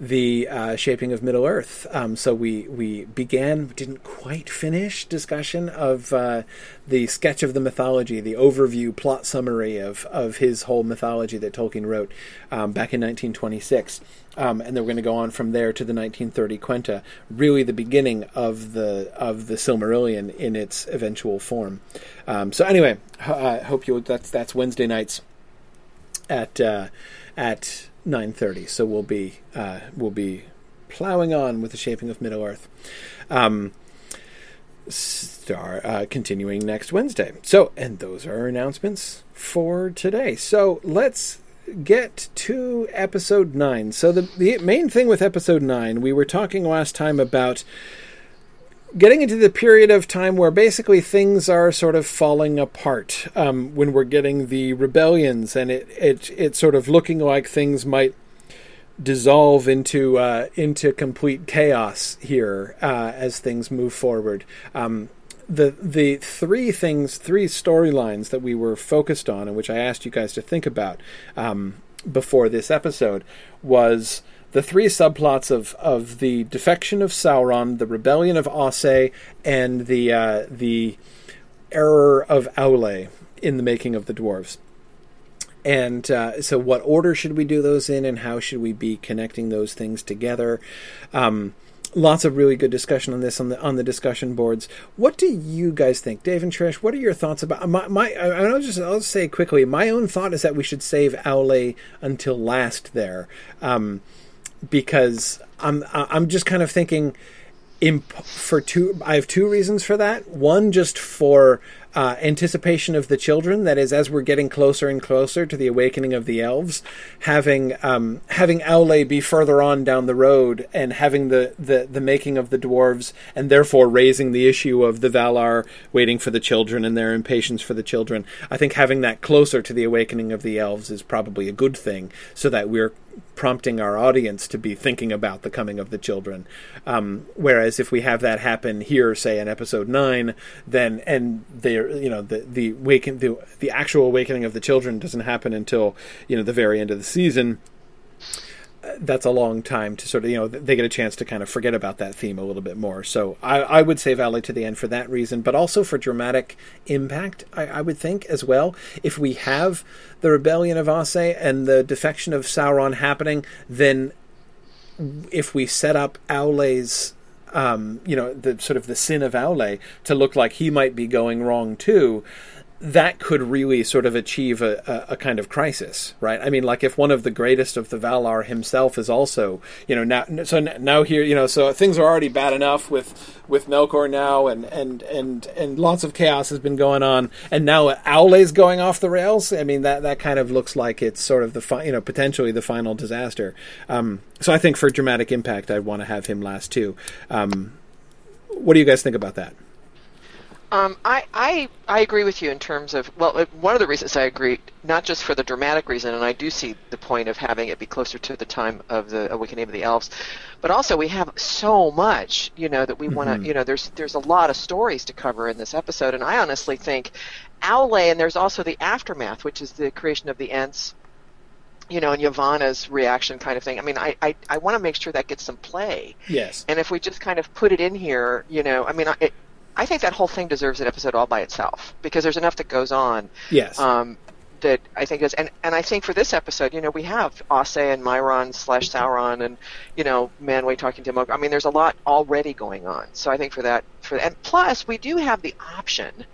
The uh, Shaping of Middle-earth. Um, so we, we began, didn't quite finish, discussion of uh, the sketch of the mythology, the overview plot summary of, of his whole mythology that Tolkien wrote. Um, back in nineteen twenty-six, um, and then we're going to go on from there to the nineteen thirty Quenta, really the beginning of the of the Silmarillion in its eventual form. Um, so anyway, I uh, hope you that's that's Wednesday nights at uh, at nine thirty. So we'll be uh, we'll be plowing on with The Shaping of Middle-earth. Um, Start uh, continuing next Wednesday. So, and those are our announcements for today. So let's get to episode nine. So the, the main thing with episode nine, we were talking last time about getting into the period of time where basically things are sort of falling apart, um, when we're getting the rebellions, and it it it's sort of looking like things might dissolve into uh, into complete chaos here uh, as things move forward. Um, The the three things, three storylines that we were focused on, and which I asked you guys to think about um, before this episode, was the three subplots of, of the defection of Sauron, the rebellion of Ossé, and the uh, the error of Aule in the making of the dwarves. And uh, so what order should we do those in, and how should we be connecting those things together? Um, lots of really good discussion on this on the on the discussion boards. What do you guys think? Dave and Trish, what are your thoughts about... My, my I'll just I'll say quickly, my own thought is that we should save Aule until last there, um, because I'm I'm just kind of thinking... Imp- for two, I have two reasons for that. One, just for uh, anticipation of the children. That is, as we're getting closer and closer to the awakening of the elves, having um, having Aule be further on down the road, and having the, the, the making of the dwarves, and therefore raising the issue of the Valar waiting for the children and their impatience for the children. I think having that closer to the awakening of the elves is probably a good thing, so that we're prompting our audience to be thinking about the coming of the children. Um, whereas if we have that happen here, say in episode nine, then, and they, you know, the, the waken, the, the actual awakening of the children doesn't happen until, you know, the very end of the season. Uh, that's a long time to sort of, you know, they get a chance to kind of forget about that theme a little bit more. So I, I would save Aule to the end for that reason, but also for dramatic impact, I, I would think as well. If we have the rebellion of Ace and the defection of Sauron happening, then if we set up Aule's, um, you know, the sort of the sin of Aule to look like he might be going wrong too, that could really sort of achieve a, a, a kind of crisis, right? I mean, like if one of the greatest of the Valar himself is also, you know, now, so now here, you know, so things are already bad enough with, with Melkor now, and, and, and, and lots of chaos has been going on, and now Aule's going off the rails. I mean, that, that kind of looks like it's sort of the, fi- you know, potentially the final disaster. Um, so I think for dramatic impact, I'd want to have him last too. Um, what do you guys think about that? Um, I, I I agree with you in terms of, well, one of the reasons I agree, not just for the dramatic reason, and I do see the point of having it be closer to the time of the Awakening of the Elves, but also we have so much, you know, that we want to, mm-hmm. you know, there's there's a lot of stories to cover in this episode, and I honestly think Aule, and there's also the aftermath, which is the creation of the Ents, you know, and Yavanna's reaction kind of thing. I mean, I, I, I want to make sure that gets some play. Yes. And if we just kind of put it in here, you know, I mean, it, I think that whole thing deserves an episode all by itself, because there's enough that goes on. Yes. Um, that I think is, and, and I think for this episode, you know, we have Ace and Myron slash Sauron, and you know, Manwë talking to Mog. I mean, there's a lot already going on. So I think for that, for and plus we do have the option,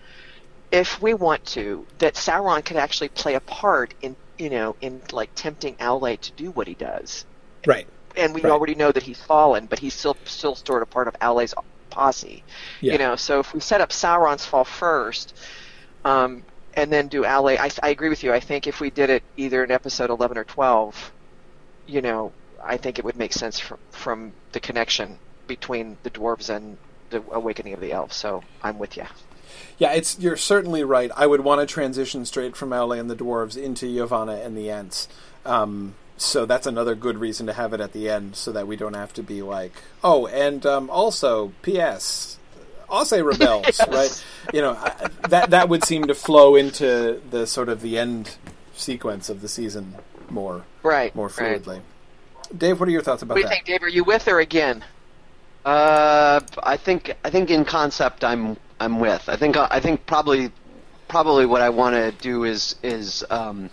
if we want to, that Sauron could actually play a part in, you know, in like tempting Aule to do what he does. Right. And we right. already know that he's fallen, but he's still still sort of part of Aule's posse, yeah. you know, so if we set up Sauron's fall first, um, and then do Aule, I, I agree with you, I think if we did it either in episode eleven or twelve, you know, I think it would make sense from, from the connection between the dwarves and the awakening of the elves, so I'm with you. Yeah, it's you're certainly right. I would want to transition straight from Aule and the dwarves into Yavanna and the Ents, um, so that's another good reason to have it at the end, so that we don't have to be like, oh, and um, also, P S, Ace rebels, yes. right? You know, I, that that would seem to flow into the sort of the end sequence of the season more, right, more fluidly. Right. Dave, what are your thoughts about that? What do you that? think, Dave? Are you with her again? Uh, I think I think in concept, I'm I'm with. I think I think probably probably what I want to do is is. Um,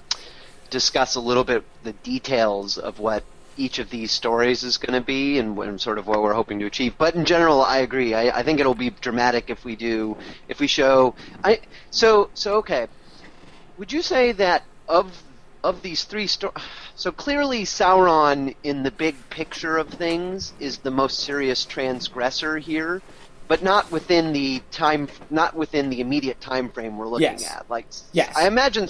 discuss a little bit the details of what each of these stories is going to be and, and sort of what we're hoping to achieve. But in general, I agree. I, I think it'll be dramatic if we do, if we show. I so so okay. Would you say that of of these three stories, so clearly Sauron in the big picture of things is the most serious transgressor here, but not within the time, not within the immediate time frame we're looking yes. at. Like yes. I imagine.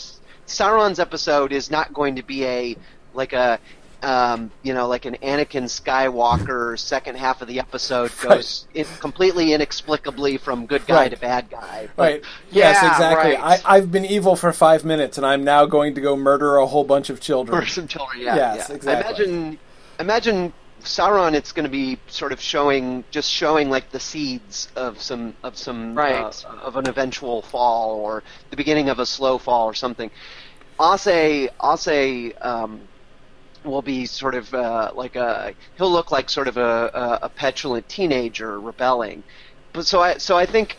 Sauron's episode is not going to be a like a um, you know like an Anakin Skywalker second half of the episode goes right. in, completely inexplicably from good guy right. to bad guy. But, right. Yes, yeah, exactly. Right. I, I've been evil for five minutes, and I'm now going to go murder a whole bunch of children. Murder some children. Yeah. Yes, yeah. exactly. Imagine, imagine Sauron. It's going to be sort of showing, just showing like the seeds of some of some right. uh, of an eventual fall or the beginning of a slow fall or something. Ace, Ace um, will be sort of uh, like a he'll look like sort of a, a, a petulant teenager rebelling, but so I so I think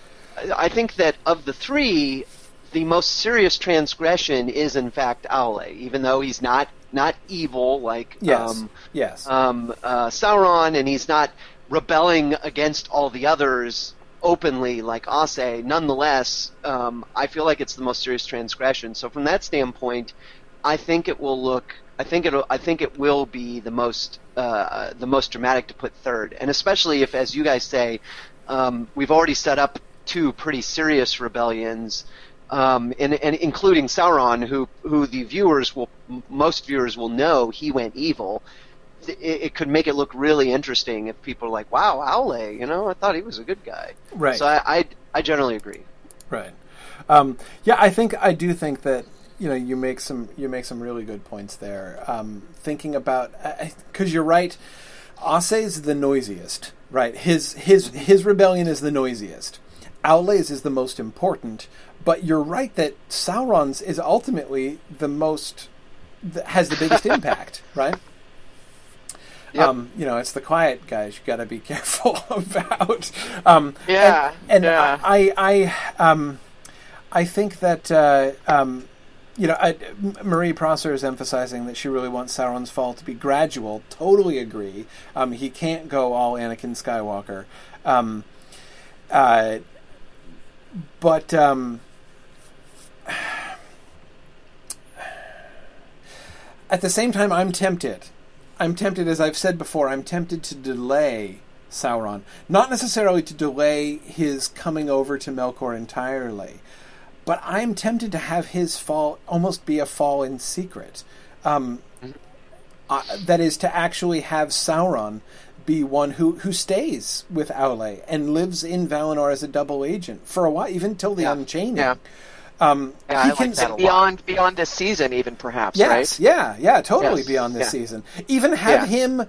I think that of the three, the most serious transgression is, in fact, Aule, even though he's not, not evil like yes. Um, yes. Um, uh, Sauron, and he's not rebelling against all the others openly like Aase. Nonetheless, um, I feel like it's the most serious transgression. So from that standpoint, I think it will look... I think it. I think it will be the most uh, the most dramatic to put third, and especially if, as you guys say, um, we've already set up two pretty serious rebellions, um, and, and including Sauron, who who the viewers will most viewers will know he went evil. It, it could make it look really interesting if people are like, "Wow, Aule, you know, I thought he was a good guy." Right. So I I, I generally agree. Right. Um, yeah, I think I do think that. You know, you make some you make some really good points there. Um, thinking about, because you're right, Ase's the noisiest, right? His his his rebellion is the noisiest. Aule's is the most important, but you're right that Sauron's is ultimately the most has the biggest impact, right? Yep. Um, you know, it's the quiet guys you got to be careful about. Um, yeah, and, and yeah. I I um, I think that. Uh, um, You know, I, Marie Prosser is emphasizing that she really wants Sauron's fall to be gradual. Totally agree. Um, he can't go all Anakin Skywalker. Um, uh, but um, at the same time, I'm tempted. I'm tempted, as I've said before, I'm tempted to delay Sauron. Not necessarily to delay his coming over to Melkor entirely, but I'm tempted to have his fall almost be a fall in secret. Um, uh, that is to actually have Sauron be one who, who stays with Aule and lives in Valinor as a double agent for a while, even till the yeah. unchaining. Yeah. Um, yeah, he I can, like that beyond beyond this season, even perhaps. Yes, right? yeah, yeah, totally yes. beyond this yeah. season. Even have yeah. him.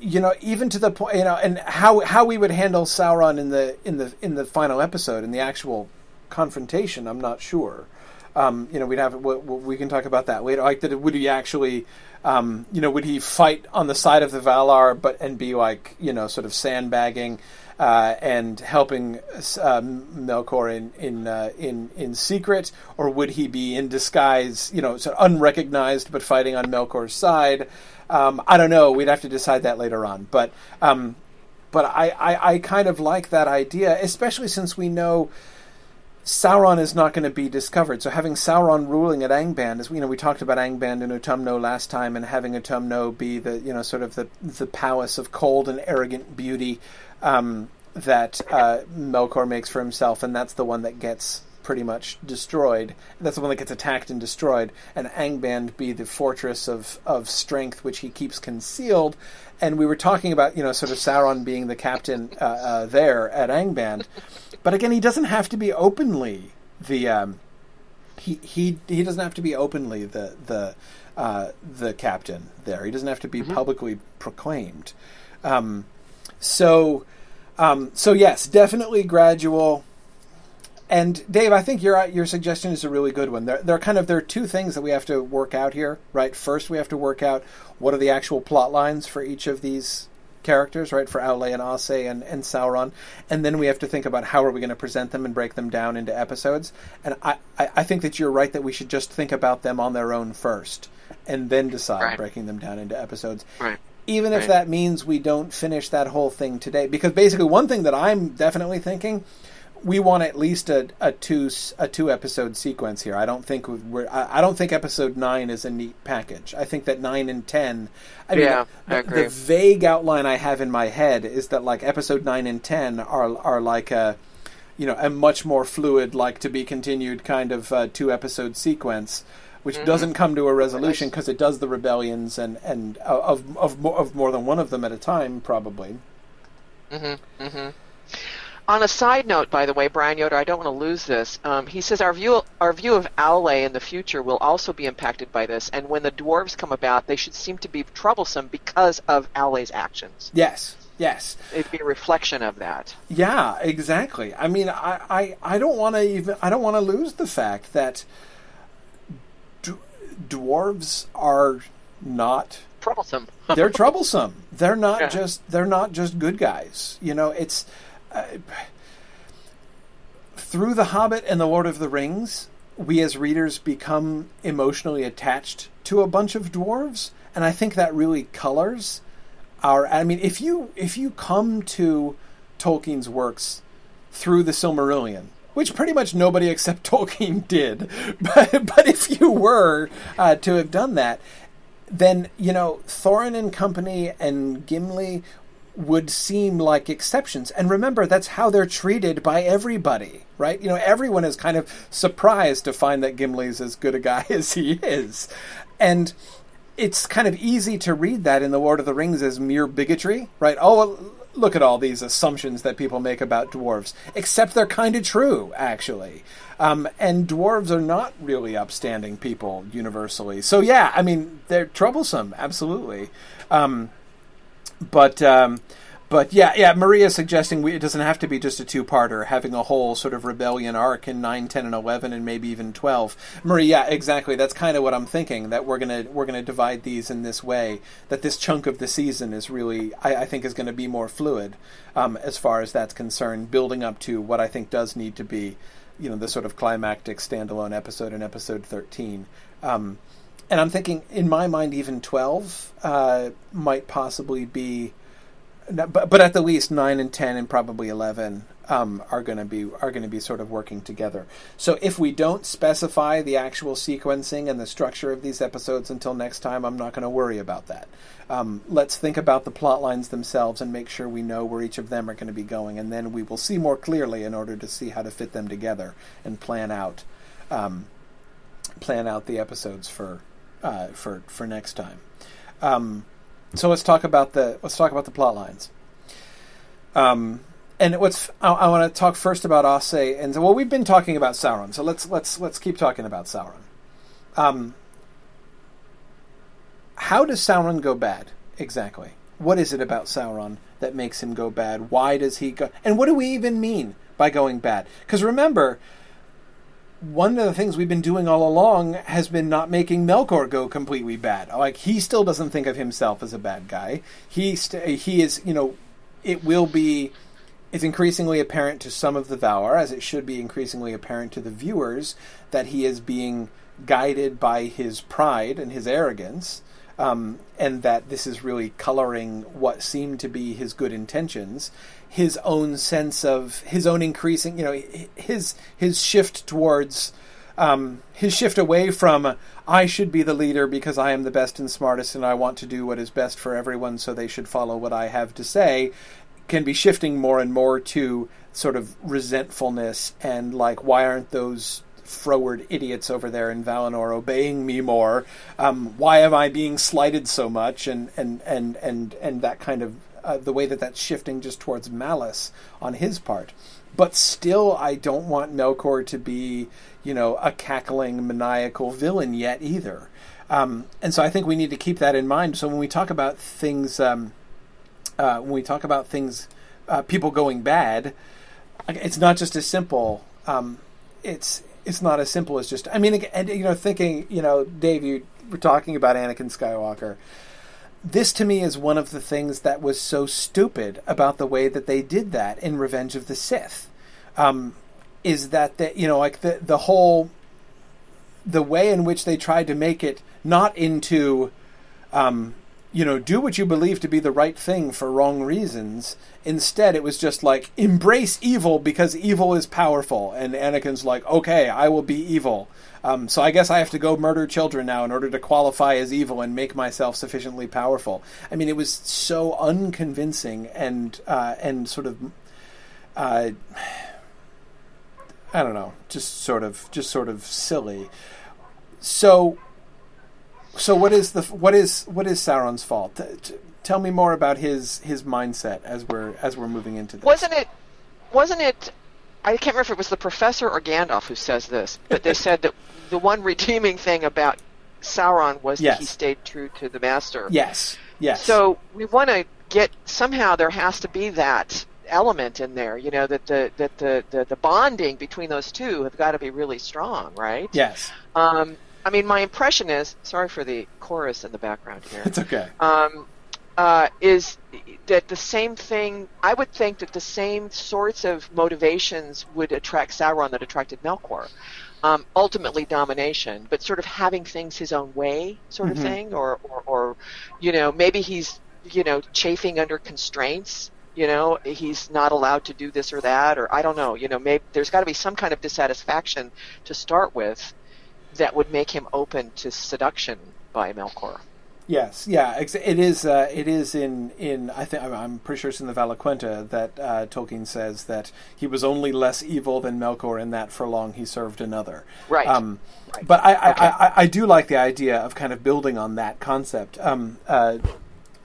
You know, even to the point, you know, and how how we would handle Sauron in the in the in the final episode, in the actual confrontation, I'm not sure. Um, you know, we'd have we, we can talk about that later. Like, would he actually, um, you know, would he fight on the side of the Valar, but and be like, you know, sort of sandbagging uh, and helping uh, Melkor in in, uh, in in secret, or would he be in disguise, you know, sort of unrecognized but fighting on Melkor's side? Um, I don't know. We'd have to decide that later on. But um, but I, I I kind of like that idea, especially since we know Sauron is not going to be discovered. So having Sauron ruling at Angband, as you know, we talked about Angband and Utumno last time, and having Utumno be the, you know, sort of the the palace of cold and arrogant beauty um, that uh, Melkor makes for himself, and that's the one that gets pretty much destroyed. That's the one that gets attacked and destroyed, and Angband be the fortress of, of strength which he keeps concealed. And we were talking about, you know, sort of Sauron being the captain uh, uh, there at Angband. But again, he doesn't have to be openly the um, he he he doesn't have to be openly the the uh, the captain there. He doesn't have to be mm-hmm. publicly proclaimed. Um, so um, so yes, definitely gradual. And Dave, I think your your suggestion is a really good one. There there are kind of there are two things that we have to work out here, right? First, we have to work out what are the actual plot lines for each of these characters, right, for Aule and Aase and, and Sauron, and then we have to think about how are we going to present them and break them down into episodes. And I, I, I think that you're right that we should just think about them on their own first and then decide right. breaking them down into episodes. Right. Even right. if that means we don't finish that whole thing today, because basically one thing that I'm definitely thinking, we want at least a, a two a two episode sequence here. I don't think we're, I don't think episode nine is a neat package. I think that nine and ten. I mean, yeah, the, I agree. The vague outline I have in my head is that like episode nine and ten are are like a, you know, a much more fluid, like to be continued kind of uh, two episode sequence, which mm-hmm. doesn't come to a resolution because it does the rebellions and and uh, of of more, of more than one of them at a time probably. Mm-hmm. Mm-hmm. On a side note, by the way, Brian Yoder, I don't want to lose this. Um, he says our view, our view of Aule in the future will also be impacted by this, and when the dwarves come about, they should seem to be troublesome because of Aule's actions. Yes, yes, it'd be a reflection of that. Yeah, exactly. I mean, I, I, I don't want to even, I don't want to lose the fact that d- dwarves are not troublesome. They're troublesome. They're not yeah. just, they're not just good guys. You know, it's. Uh, through The Hobbit and The Lord of the Rings, we as readers become emotionally attached to a bunch of dwarves, and I think that really colors our... I mean, if you if you come to Tolkien's works through the Silmarillion, which pretty much nobody except Tolkien did, but, but if you were uh, to have done that, then, you know, Thorin and company and Gimli would seem like exceptions. And remember, that's how they're treated by everybody, right? You know, everyone is kind of surprised to find that Gimli's as good a guy as he is. And it's kind of easy to read that in The Lord of the Rings as mere bigotry, right? Oh, well, look at all these assumptions that people make about dwarves, except they're kind of true, actually. Um, and dwarves are not really upstanding people universally. So yeah, I mean, they're troublesome, absolutely. Um, But, um, but yeah, yeah. Maria's suggesting we, it doesn't have to be just a two-parter, having a whole sort of rebellion arc in nine, ten, and eleven, and maybe even twelve. Maria, yeah, exactly. That's kind of what I'm thinking, that we're gonna we're gonna divide these in this way. That this chunk of the season is really, I, I think, is going to be more fluid um, as far as that's concerned, building up to what I think does need to be, you know, the sort of climactic standalone episode in episode thirteen. Um, And I'm thinking, in my mind, even twelve uh, might possibly be, but, but at the least nine and ten and probably eleven um, are going to be are going to be sort of working together. So if we don't specify the actual sequencing and the structure of these episodes until next time, I'm not going to worry about that. Um, let's think about the plot lines themselves and make sure we know where each of them are going to be going, and then we will see more clearly in order to see how to fit them together and plan out um, plan out the episodes for. Uh, for for next time, um, so let's talk about the let's talk about the plot lines. Um, and what's I, I want to talk first about Ace, and well, we've been talking about Sauron, so let's let's let's keep talking about Sauron. Um, how does Sauron go bad exactly? What is it about Sauron that makes him go bad? Why does he go? And what do we even mean by going bad? Because remember, one of the things we've been doing all along has been not making Melkor go completely bad. Like, he still doesn't think of himself as a bad guy. He st- he is, you know, it will be, it's increasingly apparent to some of the Valar, as it should be increasingly apparent to the viewers, that he is being guided by his pride and his arrogance, um, and that this is really coloring what seemed to be his good intentions. His own sense of his own increasing, you know, his his shift towards, um, his shift away from I should be the leader because I am the best and smartest and I want to do what is best for everyone, so they should follow what I have to say, can be shifting more and more to sort of resentfulness and like, why aren't those froward idiots over there in Valinor obeying me more? Um, why am I being slighted so much? And and and and and that kind of. Uh, the way that that's shifting just towards malice on his part. But still, I don't want Melkor to be, you know, a cackling, maniacal villain yet either. Um, and so I think we need to keep that in mind. So when we talk about things, um, uh, when we talk about things, uh, people going bad, it's not just as simple. Um, it's it's not as simple as just. I mean, and you know, thinking, you know, Dave, you were talking about Anakin Skywalker. This, to me, is one of the things that was so stupid about the way that they did that in Revenge of the Sith, um, is that, the, you know, like the, the whole, the way in which they tried to make it not into, um, you know, do what you believe to be the right thing for wrong reasons. Instead, it was just like, embrace evil because evil is powerful. And Anakin's like, okay, I will be evil. Um, so I guess I have to go murder children now in order to qualify as evil and make myself sufficiently powerful. I mean, it was so unconvincing and uh, and sort of, uh, I don't know, just sort of just sort of silly. So, so what is the what is what is Sauron's fault? T- t- tell me more about his his mindset as we're as we're moving into this. Wasn't it? Wasn't it? I can't remember if it was the professor or Gandalf who says this, but they said that the one redeeming thing about Sauron was yes. that he stayed true to the master. Yes, yes. So we want to get, somehow there has to be that element in there, you know, that the that the, the, the bonding between those two have got to be really strong, right? Yes. Um, I mean, my impression is, sorry for the chorus in the background here. It's okay. Um, uh, is that the same thing, I would think that the same sorts of motivations would attract Sauron that attracted Melkor. Um, ultimately domination, but sort of having things his own way sort of mm-hmm. thing, or, or, or, you know, maybe he's, you know, chafing under constraints, you know, he's not allowed to do this or that, or I don't know, you know, maybe there's got to be some kind of dissatisfaction to start with that would make him open to seduction by Melkor. Yes, yeah, it is. Uh, it is in, in I think I'm pretty sure it's in the Valaquenta that uh, Tolkien says that he was only less evil than Melkor in that for long he served another. Right. Um, right. But I, okay. I, I, I do like the idea of kind of building on that concept. Um, uh,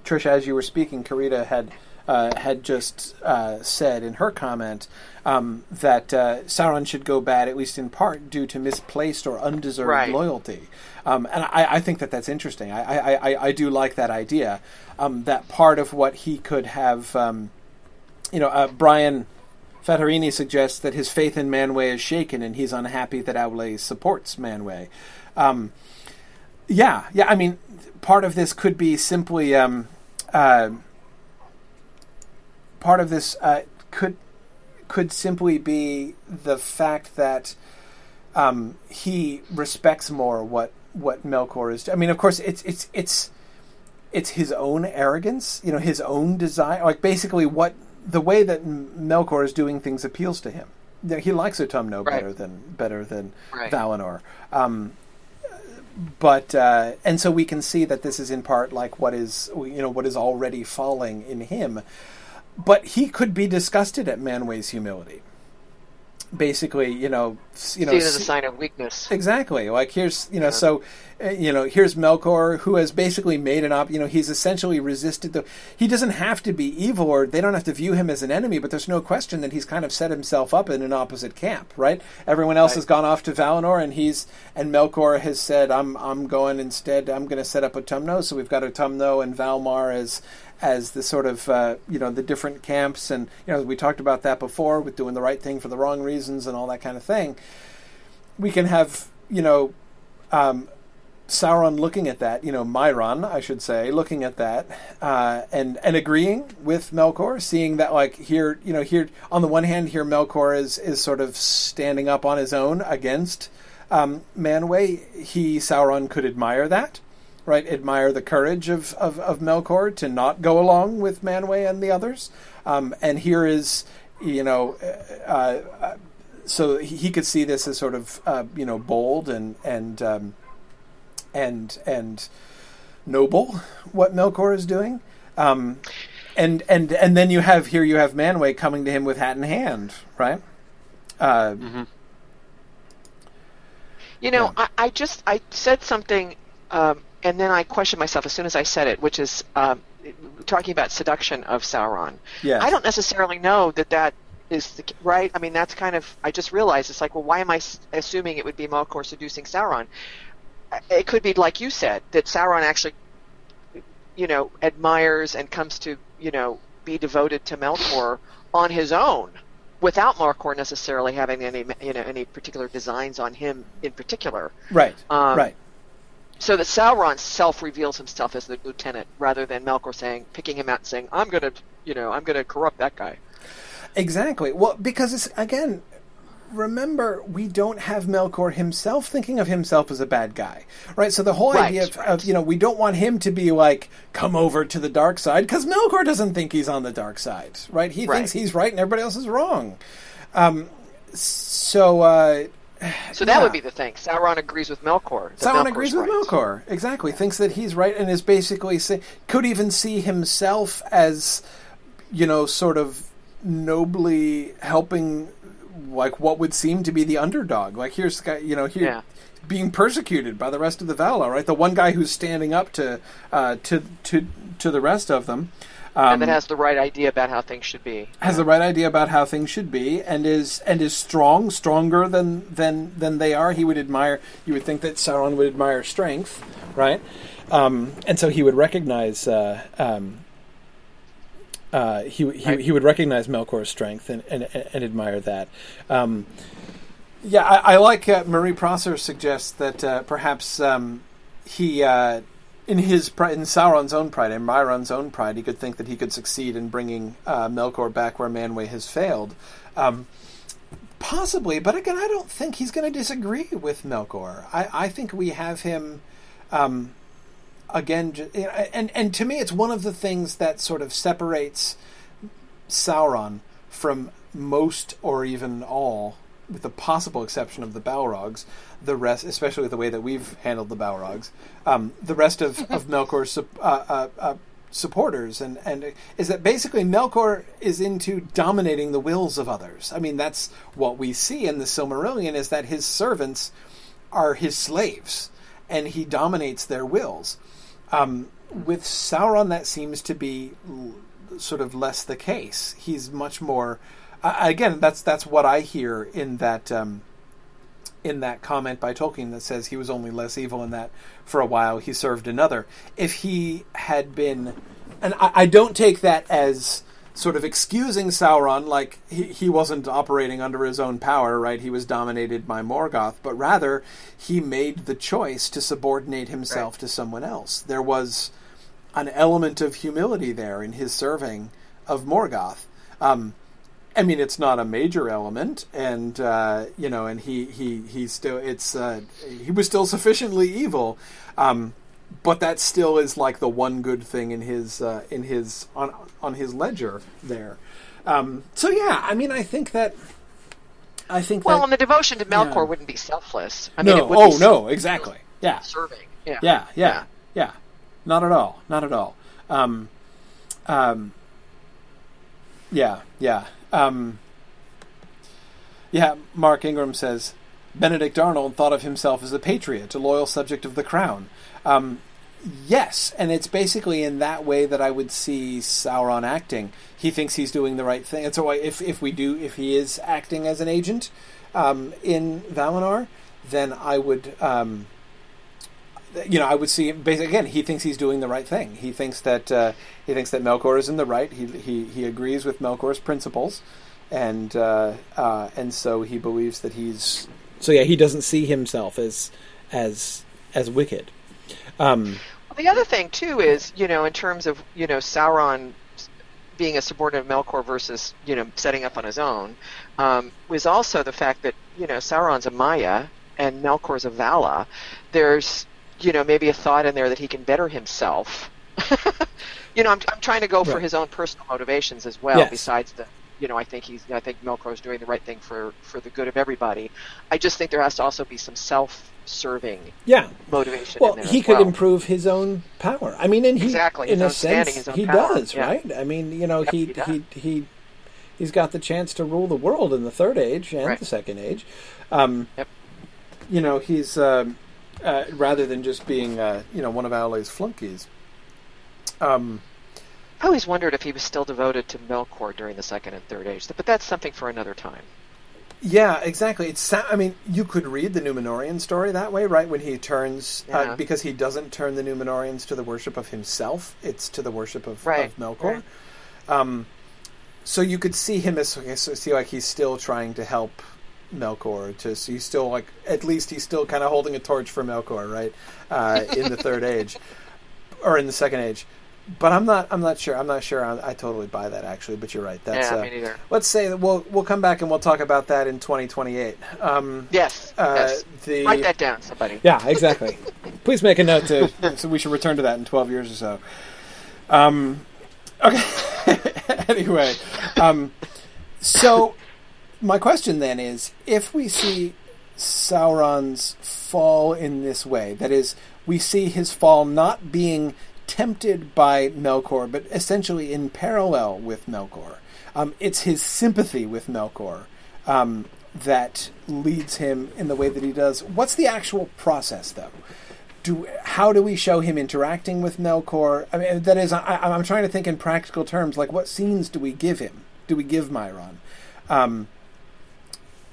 Trish, as you were speaking, Carita had uh, had just uh, said in her comment um, that uh, Sauron should go bad at least in part due to misplaced or undeserved right. loyalty. Um, and I, I think that that's interesting. I, I, I do like that idea, um, that part of what he could have, um, you know, uh, Brian Federini suggests that his faith in Manwë is shaken and he's unhappy that Aule supports Manwë. Um, yeah, yeah, I mean, part of this could be simply, um, uh, part of this uh, could could simply be the fact that um, he respects more what what Melkor is. I mean, of course, it's it's it's it's his own arrogance, you know, his own desire. Like basically, what the way that Melkor is doing things appeals to him. He likes Utumno right. better than better than right. Valinor. Um, but uh, and so we can see that this is in part like what is you know what is already falling in him. But he could be disgusted at Manwë's humility. Basically, you know, you know, see it as a sign of weakness. Exactly. Like here's, you know, yeah. so, you know, here's Melkor who has basically made an op. You know, he's essentially resisted the. He doesn't have to be evil, or they don't have to view him as an enemy. But there's no question that he's kind of set himself up in an opposite camp, right? Everyone else right. has gone off to Valinor, and he's and Melkor has said, "I'm I'm going instead. I'm going to set up Utumno." So we've got Utumno and Valmar as. as the sort of, uh, you know, the different camps. And, you know, we talked about that before with doing the right thing for the wrong reasons and all that kind of thing. We can have, you know, um, Sauron looking at that, you know, Myron, I should say, looking at that uh, and, and agreeing with Melkor, seeing that, like, here, you know, here, on the one hand, here Melkor is, is sort of standing up on his own against um, Manwë. He, Sauron, could admire that. Right, admire the courage of, of, of Melkor to not go along with Manwë and the others. Um, and here is, you know, uh, uh, so he could see this as sort of, uh, you know, bold and and um, and and noble what Melkor is doing. Um, and and and then you have here you have Manwë coming to him with hat in hand, right? Uh, mm-hmm. You know, yeah. I, I just I said something. Um, And then I questioned myself as soon as I said it, which is um, talking about seduction of Sauron. Yes. I don't necessarily know that that is the, right. I mean, that's kind of. I just realized it's like, well, why am I assuming it would be Melkor seducing Sauron? It could be like you said, that Sauron actually, you know, admires and comes to, you know, be devoted to Melkor on his own, without Melkor necessarily having any, you know, any particular designs on him in particular. Right. Um, right. So that Sauron self-reveals himself as the lieutenant, rather than Melkor saying, picking him out and saying, "I'm gonna, you know, I'm gonna corrupt that guy." Exactly. Well, because it's again, remember, we don't have Melkor himself thinking of himself as a bad guy, right? So the whole right, idea of, right. of, you know, we don't want him to be like, "Come over to the dark side," because Melkor doesn't think he's on the dark side, right? He right. thinks he's right and everybody else is wrong. Um, so. Uh, So that yeah. would be the thing. Sauron agrees with Melkor. Sauron Melkor's agrees with right. Melkor. Exactly. Yeah. Thinks that he's right and is basically say, could even see himself as, you know, sort of nobly helping, like, what would seem to be the underdog. Like, here's, you know, here yeah. being persecuted by the rest of the Valar, right? The one guy who's standing up to uh, to, to to the rest of them. Um, and that has the right idea about how things should be. Has the right idea about how things should be, and is and is strong, stronger than than, than they are. He would admire. You would think that Sauron would admire strength, right? Um, and so he would recognize. Uh, um, uh, he he, right. he would recognize Melkor's strength and and, and admire that. Um, yeah, I, I like uh, Marie Prosser suggests that uh, perhaps um, he. Uh, in his pride, in Sauron's own pride, in Mairon's own pride, he could think that he could succeed in bringing uh, Melkor back where Manwë has failed. Um, possibly, but again, I don't think he's going to disagree with Melkor. I, I think we have him... Um, Again, and, and to me, it's one of the things that sort of separates Sauron from most or even all, with the possible exception of the Balrogs, the rest, especially with the way that we've handled the Balrogs, um, the rest of, of Melkor's uh, uh, uh, supporters, and, and is that basically Melkor is into dominating the wills of others. I mean, that's what we see in the Silmarillion, is that his servants are his slaves, and he dominates their wills. Um, with Sauron, that seems to be l- sort of less the case. He's much more. Uh, again, that's that's what I hear in that um, in that comment by Tolkien that says he was only less evil in that for a while he served another. If he had been, and I, I don't take that as sort of excusing Sauron, like he, he wasn't operating under his own power, right? He was dominated by Morgoth, but rather he made the choice to subordinate himself right. to someone else. There was an element of humility there in his serving of Morgoth. Um, I mean, it's not a major element, and uh, you know, and he he he still it's uh, he was still sufficiently evil. Um, But that still is like the one good thing in his uh, in his on on his ledger there. Um, so yeah, I mean, I think that I think well, that, and the devotion to Melkor yeah. wouldn't be selfless. I no. mean, it would oh be no, exactly. Yeah, serving. Yeah. Yeah, yeah, yeah, yeah. Not at all. Not at all. Um, um, yeah, yeah, um, yeah. Mark Ingram says Benedict Arnold thought of himself as a patriot, a loyal subject of the crown. Um, yes, and it's basically in that way that I would see Sauron acting. He thinks he's doing the right thing, and so if if we do, if he is acting as an agent um, in Valinor, then I would, um, you know, I would see. Basically, again, he thinks he's doing the right thing. He thinks that uh, he thinks that Melkor is in the right. He he he agrees with Melkor's principles, and uh, uh, and so he believes that he's. So yeah, he doesn't see himself as as as wicked. Um, well, the other thing too is, you know, in terms of, you know, Sauron being a subordinate of Melkor versus, you know, setting up on his own, um, was also the fact that, you know, Sauron's a Maya and Melkor's a Vala. There's, you know, maybe a thought in there that he can better himself. you know, I'm, I'm trying to go right. for his own personal motivations as well. Yes. Besides the, you know, I think he's, I think Melkor's doing the right thing for for the good of everybody. I just think there has to also be some self. Serving yeah. motivation. Well, in there he could well. improve his own power. I mean, and he, exactly. in a sense, he power. does, yeah. right? I mean, you know, yep, he, he, he, he, he's got the chance to rule the world in the Third Age and right. the Second Age. Um, yep. You know, he's, uh, uh, rather than just being, uh, you know, one of Aule's flunkies. Um, I always wondered if he was still devoted to Melkor during the Second and Third Age, but that's something for another time. Yeah, exactly. It's. I mean, you could read the Númenórean story that way, right? When he turns, yeah. uh, because he doesn't turn the Númenóreans to the worship of himself; it's to the worship of, right. of Melkor. Right. Um, so you could see him as see like he's still trying to help Melkor. To so he's still like at least he's still kind of holding a torch for Melkor, right? Uh, in the Third Age, or in the Second Age. But I'm not. I'm not sure. I'm not sure. I, I totally buy that, actually. But you're right. That's, yeah, uh, me neither. Let's say that we'll we'll come back and we'll talk about that in twenty twenty-eight. Um, yes. Uh, yes. The, Write that down, somebody. Yeah, exactly. Please make a note to. So we should return to that in twelve years or so. Um, okay. Anyway, um, so my question then is: if we see Sauron's fall in this way, that is, we see his fall not being tempted by Melkor, but essentially in parallel with Melkor. Um, it's his sympathy with Melkor um, that leads him in the way that he does. What's the actual process, though? Do how do we show him interacting with Melkor? I mean, that is, I, I'm trying to think in practical terms. Like, what scenes do we give him? Do we give Mairon? Um,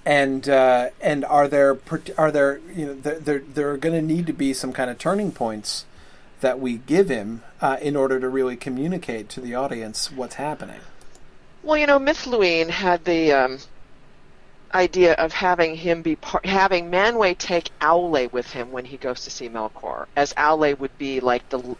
and uh, and are there are there you know there there, there are going to need to be some kind of turning points that we give him uh, in order to really communicate to the audience what's happening? Well, you know, Mithluin had the um, idea of having him be part, having Manwë take Aule with him when he goes to see Melkor, as Aule would be like the l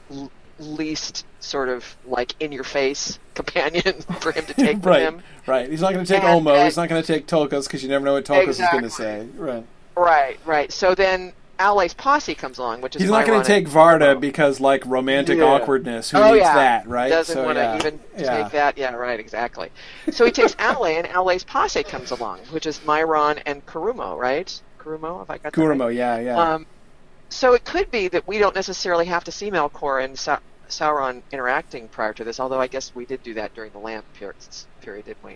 least sort of like in-your-face companion for him to take with right, him. Right. He's not going to take and, Olmo. And, he's not going to take Tolkos because you never know what Tolkos exactly. is going to say. Right. Right. Right. So then Aule's posse comes along, which is he's not going to take Varda because like romantic yeah. awkwardness. Who oh, needs yeah. that? Right. Doesn't so, want to yeah. even yeah. take that. Yeah. Right. Exactly. So he takes Aule, and Aule's posse comes along, which is Myron and Kurumo. Right. Kurumo. Have I got Kurumo, that right? Yeah. Yeah. Um, so it could be that we don't necessarily have to see Melkor and Sa Sauron interacting prior to this, although I guess we did do that during the Lamp period, period didn't we?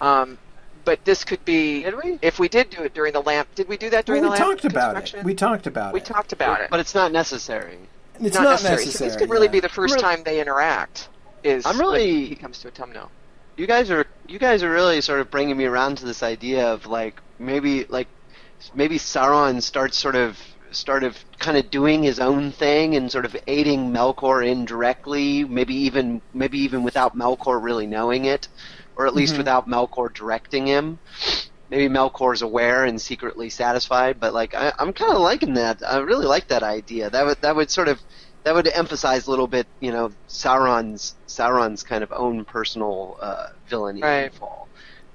Um, but this could be... Did we? If we did do it during the Lamp... Did we do that during well, the Lamp construction? We talked about we it. We talked about it. We talked about it. But it's not necessary. It's not, not necessary. necessary. So this could really yeah. be the first really, time they interact, is I'm really, when he comes to Autumnal. You guys are you guys are really sort of bringing me around to this idea of, like, maybe, like, maybe Sauron starts sort of... sort of kind of doing his own thing and sort of aiding Melkor indirectly, maybe even maybe even without Melkor really knowing it, or at least mm-hmm. without Melkor directing him. Maybe Melkor's aware and secretly satisfied, but like I, I'm kind of liking that. I really like that idea. That would that would sort of that would emphasize a little bit, you know, Sauron's Sauron's kind of own personal uh, villainy right. fall.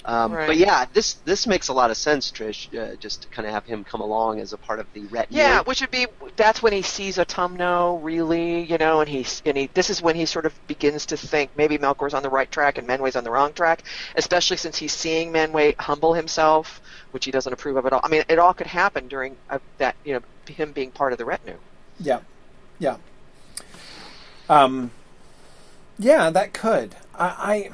Um, right. But yeah, this this makes a lot of sense, Trish. Uh, just to kind of have him come along as a part of the retinue. Yeah, which would be that's when he sees Autumno, really, you know, and he and he. This is when he sort of begins to think maybe Melkor's on the right track and Manwë's on the wrong track, especially since he's seeing Manwë humble himself, which he doesn't approve of at all. I mean, it all could happen during uh, that, you know, him being part of the retinue. Yeah, yeah, um, yeah, that could I. I...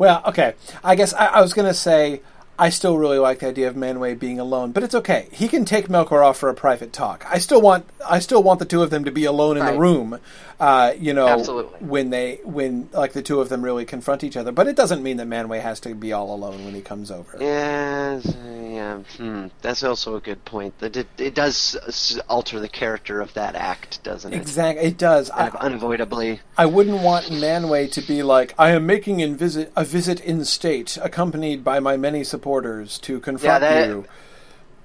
Well, okay. I guess I, I was going to say I still really like the idea of Manwë being alone, but it's okay. He can take Melkor off for a private talk. I still want I still want the two of them to be alone in right. the room, uh, you know, Absolutely. when they when like the two of them really confront each other. But it doesn't mean that Manwë has to be all alone when he comes over. Yes, yeah, hmm. that's also a good point. That it, it does alter the character of that act, doesn't it? Exactly, it does. Kind of I, unavoidably. I wouldn't want Manwë to be like, I am making in visit, a visit in state, accompanied by my many supporters to confront yeah, that, you.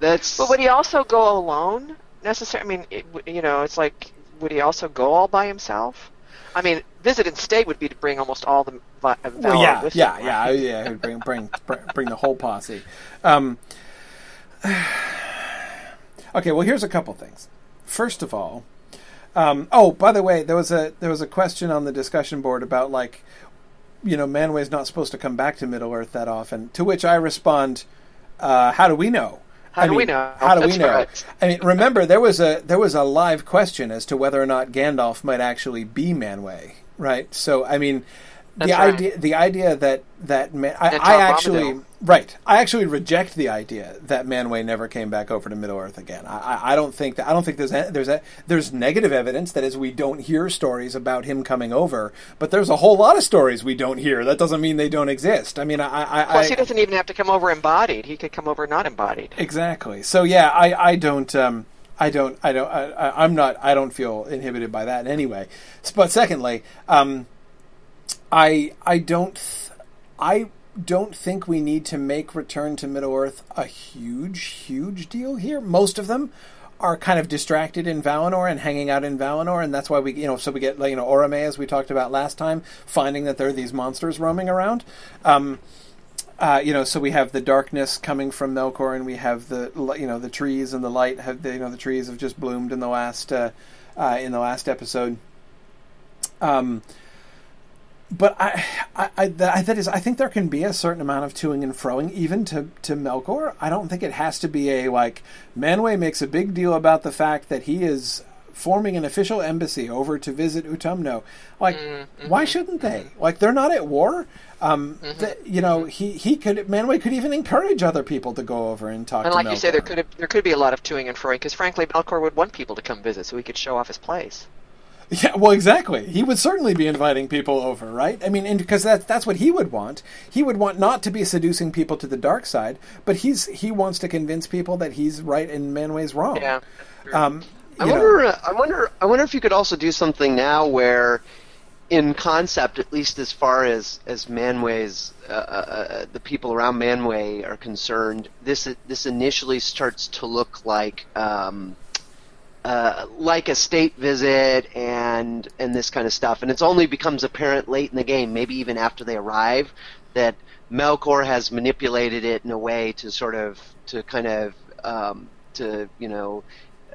That's. But would he also go alone? Necessarily. I mean, it, you know, it's like, would he also go all by himself? I mean, visit in state would be to bring almost all the Valar well, yeah, with yeah, him. Yeah, yeah, yeah. He would bring, bring, bring the whole posse. Um, okay, well, here's a couple things. First of all, um, oh, by the way, there was a there was a question on the discussion board about, like, you know, Manwë's not supposed to come back to Middle-earth that often. To which I respond, uh, how do we know? How I do mean, we know? How do That's we know? Right. I mean, remember there was a there was a live question as to whether or not Gandalf might actually be Manwë, right? So, I mean, That's the right. idea the idea that that Man, I, I actually Bombadil. right, I actually reject the idea that Manwë never came back over to Middle-earth again. I, I don't think that I don't think there's a, there's a, there's negative evidence that is we don't hear stories about him coming over, but there's a whole lot of stories we don't hear. That doesn't mean they don't exist. I mean, I, I plus I, he doesn't even have to come over embodied. He could come over not embodied. Exactly. So yeah, I I don't. Um, I don't. I don't. I, I, I'm not. I don't feel inhibited by that in any way. But secondly, um, I I don't. Th I don't think we need to make Return to Middle-earth a huge, huge deal here. Most of them are kind of distracted in Valinor and hanging out in Valinor, and that's why we, you know, so we get, you know, Orome, as we talked about last time, finding that there are these monsters roaming around. Um, Uh, you know, so we have the darkness coming from Melkor, and we have the, you know, the trees and the light. Have the, you know, the trees have just bloomed in the last uh, uh, in the last episode. Um, but I, I, I, that is, I think there can be a certain amount of toing and froing, even to to Melkor. I don't think it has to be a like Manwë makes a big deal about the fact that he is forming an official embassy over to visit Autumno. Like, mm-hmm. why shouldn't they? Like, they're not at war. Um, mm-hmm. the, you know, he, he could, Manwë could even encourage other people to go over and talk and to like Melkor. You say, there could, there could be a lot of toing and froing, because frankly, Melkor would want people to come visit so he could show off his place. Yeah, well, exactly. He would certainly be inviting people over, right? I mean, and because that, that's what he would want. He would want not to be seducing people to the dark side, but he's he wants to convince people that he's right and Manwë's wrong. Yeah, um, I wonder, I wonder. I wonder if you could also do something now where in concept, at least as far as as Manway's uh, uh, the people around Manway are concerned, this this initially starts to look like um, uh, like a state visit and and this kind of stuff, and it's only becomes apparent late in the game, maybe even after they arrive, that Melkor has manipulated it in a way to sort of to kind of um, to you know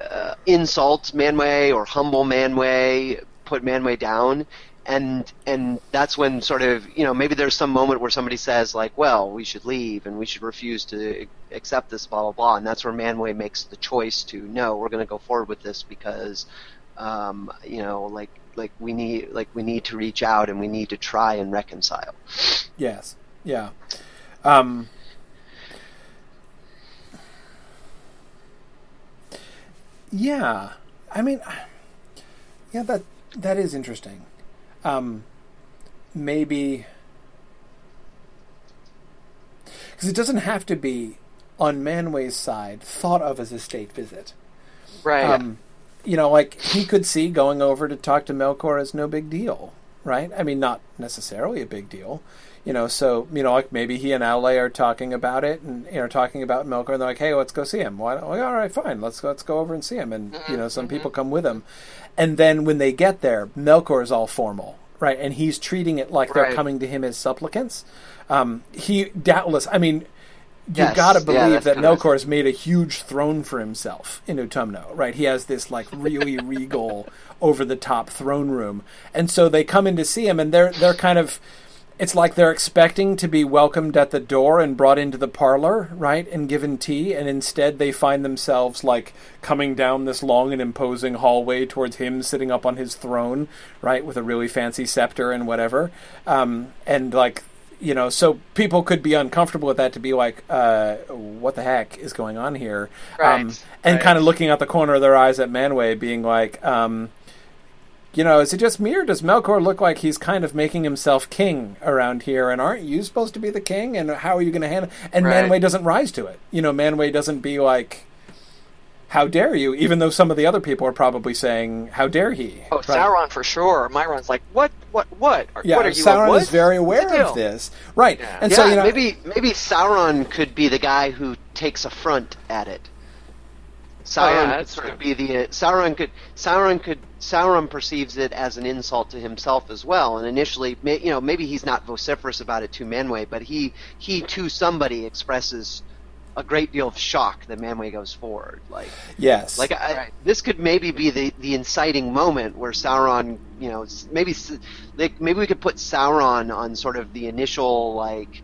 uh, insult Manway or humble Manway, put Manway down, and and that's when sort of you know maybe there's some moment where somebody says like, well, we should leave and we should refuse to accept this, blah blah blah, and that's where Manway makes the choice to, no, we're going to go forward with this because um, you know like like we need like we need to reach out and we need to try and reconcile. Yes. Yeah. Um, yeah. I mean, yeah, that that is interesting. Um, maybe because it doesn't have to be on Manway's side thought of as a state visit, right? Um, you know, like he could see going over to talk to Melkor as no big deal, right? I mean, not necessarily a big deal. You know, so, you know, like maybe he and Aule are talking about it and, you know, talking about Melkor, and they're like, hey, let's go see him. Why don't, like, all right, fine, let's, let's go over and see him. And, you know, some mm-hmm. people come with him. And then when they get there, Melkor is all formal, right? And he's treating it like right. they're coming to him as supplicants. Um, he, doubtless, I mean, you yes. got to believe yeah, that Melkor's made a huge throne for himself in Utumno, right? He has this, like, really regal, over-the-top throne room. And so they come in to see him, and they're they're kind of... It's like they're expecting to be welcomed at the door and brought into the parlor, right, and given tea, and instead they find themselves, like, coming down this long and imposing hallway towards him sitting up on his throne, right, with a really fancy scepter and whatever. Um, and, like, you know, so people could be uncomfortable with that, to be like, uh, what the heck is going on here? Right. Um, and right. kind of looking out the corner of their eyes at Manway, being like... Um, You know, is it just me, or does Melkor look like he's kind of making himself king around here? And aren't you supposed to be the king? And how are you going to handle it? And right. Manway doesn't rise to it. You know, Manway doesn't be like, how dare you? Even though some of the other people are probably saying, how dare he? Oh, right? Sauron for sure. Myron's like, what, what, what? Are, yeah, what are you, Sauron what? is very aware of this. Right. Yeah. And yeah, so, you know, maybe, maybe Sauron could be the guy who takes affront at it. Sauron oh, yeah, could sort true. of be the uh, Sauron could Sauron could Sauron perceives it as an insult to himself as well, and initially, may, you know, maybe he's not vociferous about it to Manway, but he he to somebody expresses a great deal of shock that Manway goes forward. Like yes, like I, right. this could maybe be the, the inciting moment where Sauron, you know, maybe like maybe we could put Sauron on sort of the initial like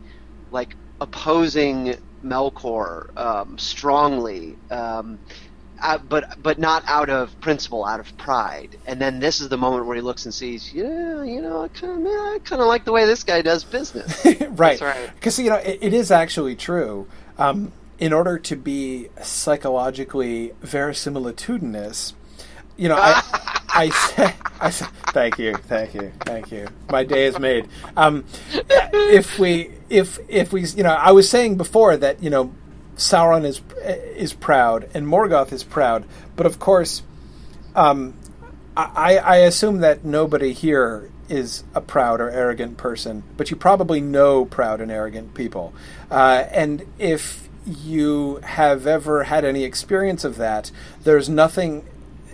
like opposing Melkor um, strongly. Um, Uh, but but not out of principle, out of pride. And then this is the moment where he looks and sees, yeah, you know, I kind of I kind of like the way this guy does business. Right. Because, right. you know, it, it is actually true. Um, in order to be psychologically verisimilitudinous, you know, I, I, said, I said, thank you, thank you, thank you. My day is made. Um, if we, if if we, you know, I was saying before that, you know, Sauron is is proud, and Morgoth is proud, but of course, um, I, I assume that nobody here is a proud or arrogant person, but you probably know proud and arrogant people, uh, and if you have ever had any experience of that, there's nothing...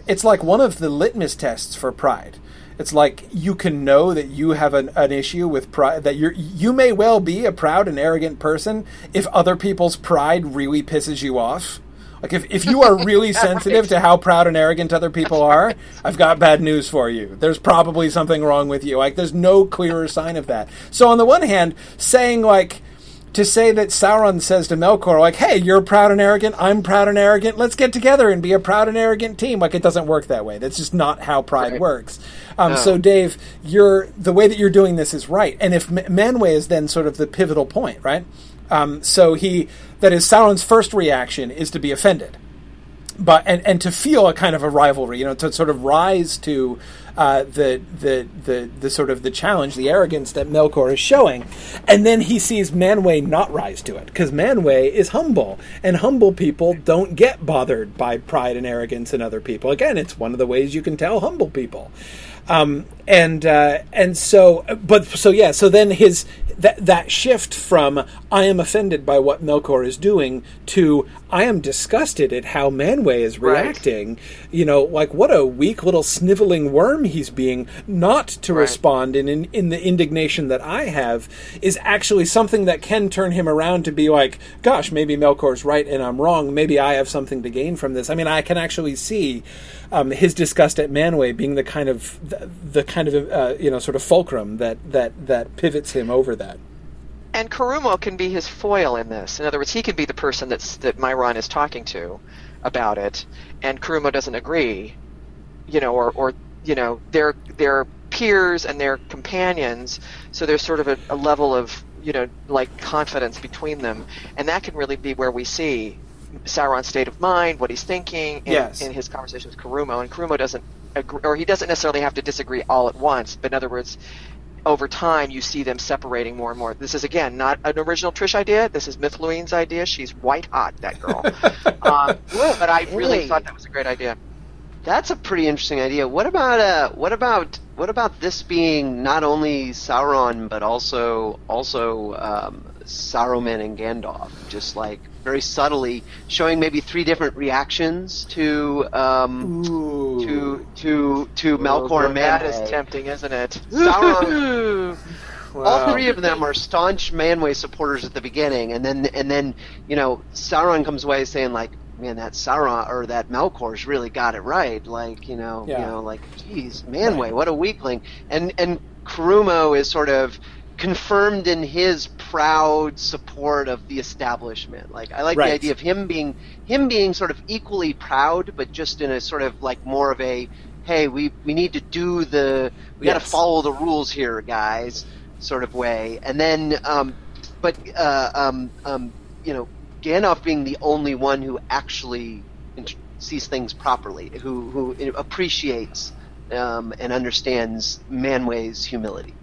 It's like one of the litmus tests for pride. It's like you can know that you have an, an issue with pride, that you're, you may well be a proud and arrogant person if other people's pride really pisses you off. Like if, if you are really sensitive right. to how proud and arrogant other people are, I've got bad news for you. There's probably something wrong with you. Like there's no clearer sign of that. So on the one hand, saying like, to say that Sauron says to Melkor, like, hey, you're proud and arrogant, I'm proud and arrogant, let's get together and be a proud and arrogant team. Like, it doesn't work that way. That's just not how pride right. works. Um, no. So, Dave, you're the way that you're doing this is right. And if Manway is then sort of the pivotal point, right? Um, so he, that is Sauron's first reaction is to be offended. But and, and to feel a kind of a rivalry, you know, to sort of rise to uh, the, the the the sort of the challenge, the arrogance that Melkor is showing. And then he sees Manwë not rise to it, because Manwë is humble, and humble people don't get bothered by pride and arrogance in other people. Again, it's one of the ways you can tell humble people. Um, and, uh, and so, but, so yeah, so then his, that, that shift from, I am offended by what Melkor is doing to, I am disgusted at how Manwë is reacting, right. You know, like what a weak little sniveling worm he's being, not to right. respond in, in, in the indignation that I have is actually something that can turn him around to be like, gosh, maybe Melkor's right and I'm wrong. Maybe I have something to gain from this. I mean, I can actually see, um, his disgust at Manwë being the kind of, The, the kind of uh, you know sort of fulcrum that, that that pivots him over that. And Kurumo can be his foil in this. In other words, he can be the person that's that Myron is talking to about it, and Kurumo doesn't agree, you know, or, or you know, they're they're peers and they're companions, so there's sort of a, a level of, you know, like confidence between them, and that can really be where we see Sauron's state of mind, what he's thinking in, yes. in his conversation with Kurumo, and Kurumo doesn't agree, or he doesn't necessarily have to disagree all at once, but in other words, over time you see them separating more and more. This is, again, not an original Trish idea. This is Mithluin's idea. She's white hot, that girl. um, but I really hey. thought that was a great idea. That's a pretty interesting idea. What about uh, what about what about this being not only Sauron but also also um, Saruman and Gandalf, just like very subtly showing maybe three different reactions to um, to to to Melkor and Manwë. That is tempting, isn't it? Sauron. Wow. All three of them are staunch Manwë supporters at the beginning, and then and then you know Sauron comes away saying like, man, that Sauron or that Melkor's really got it right. Like, you know, yeah. you know, like, geez, Manwë, right. what a weakling. And and Kurumo is sort of confirmed in his proud support of the establishment. Like, I like right. the idea of him being him being sort of equally proud, but just in a sort of like more of a, hey, we we need to do the we yes. got to follow the rules here, guys, sort of way. And then, um, but uh, um, um, you know. Gandalf being the only one who actually int- sees things properly, who who appreciates um, and understands Manwë's humility.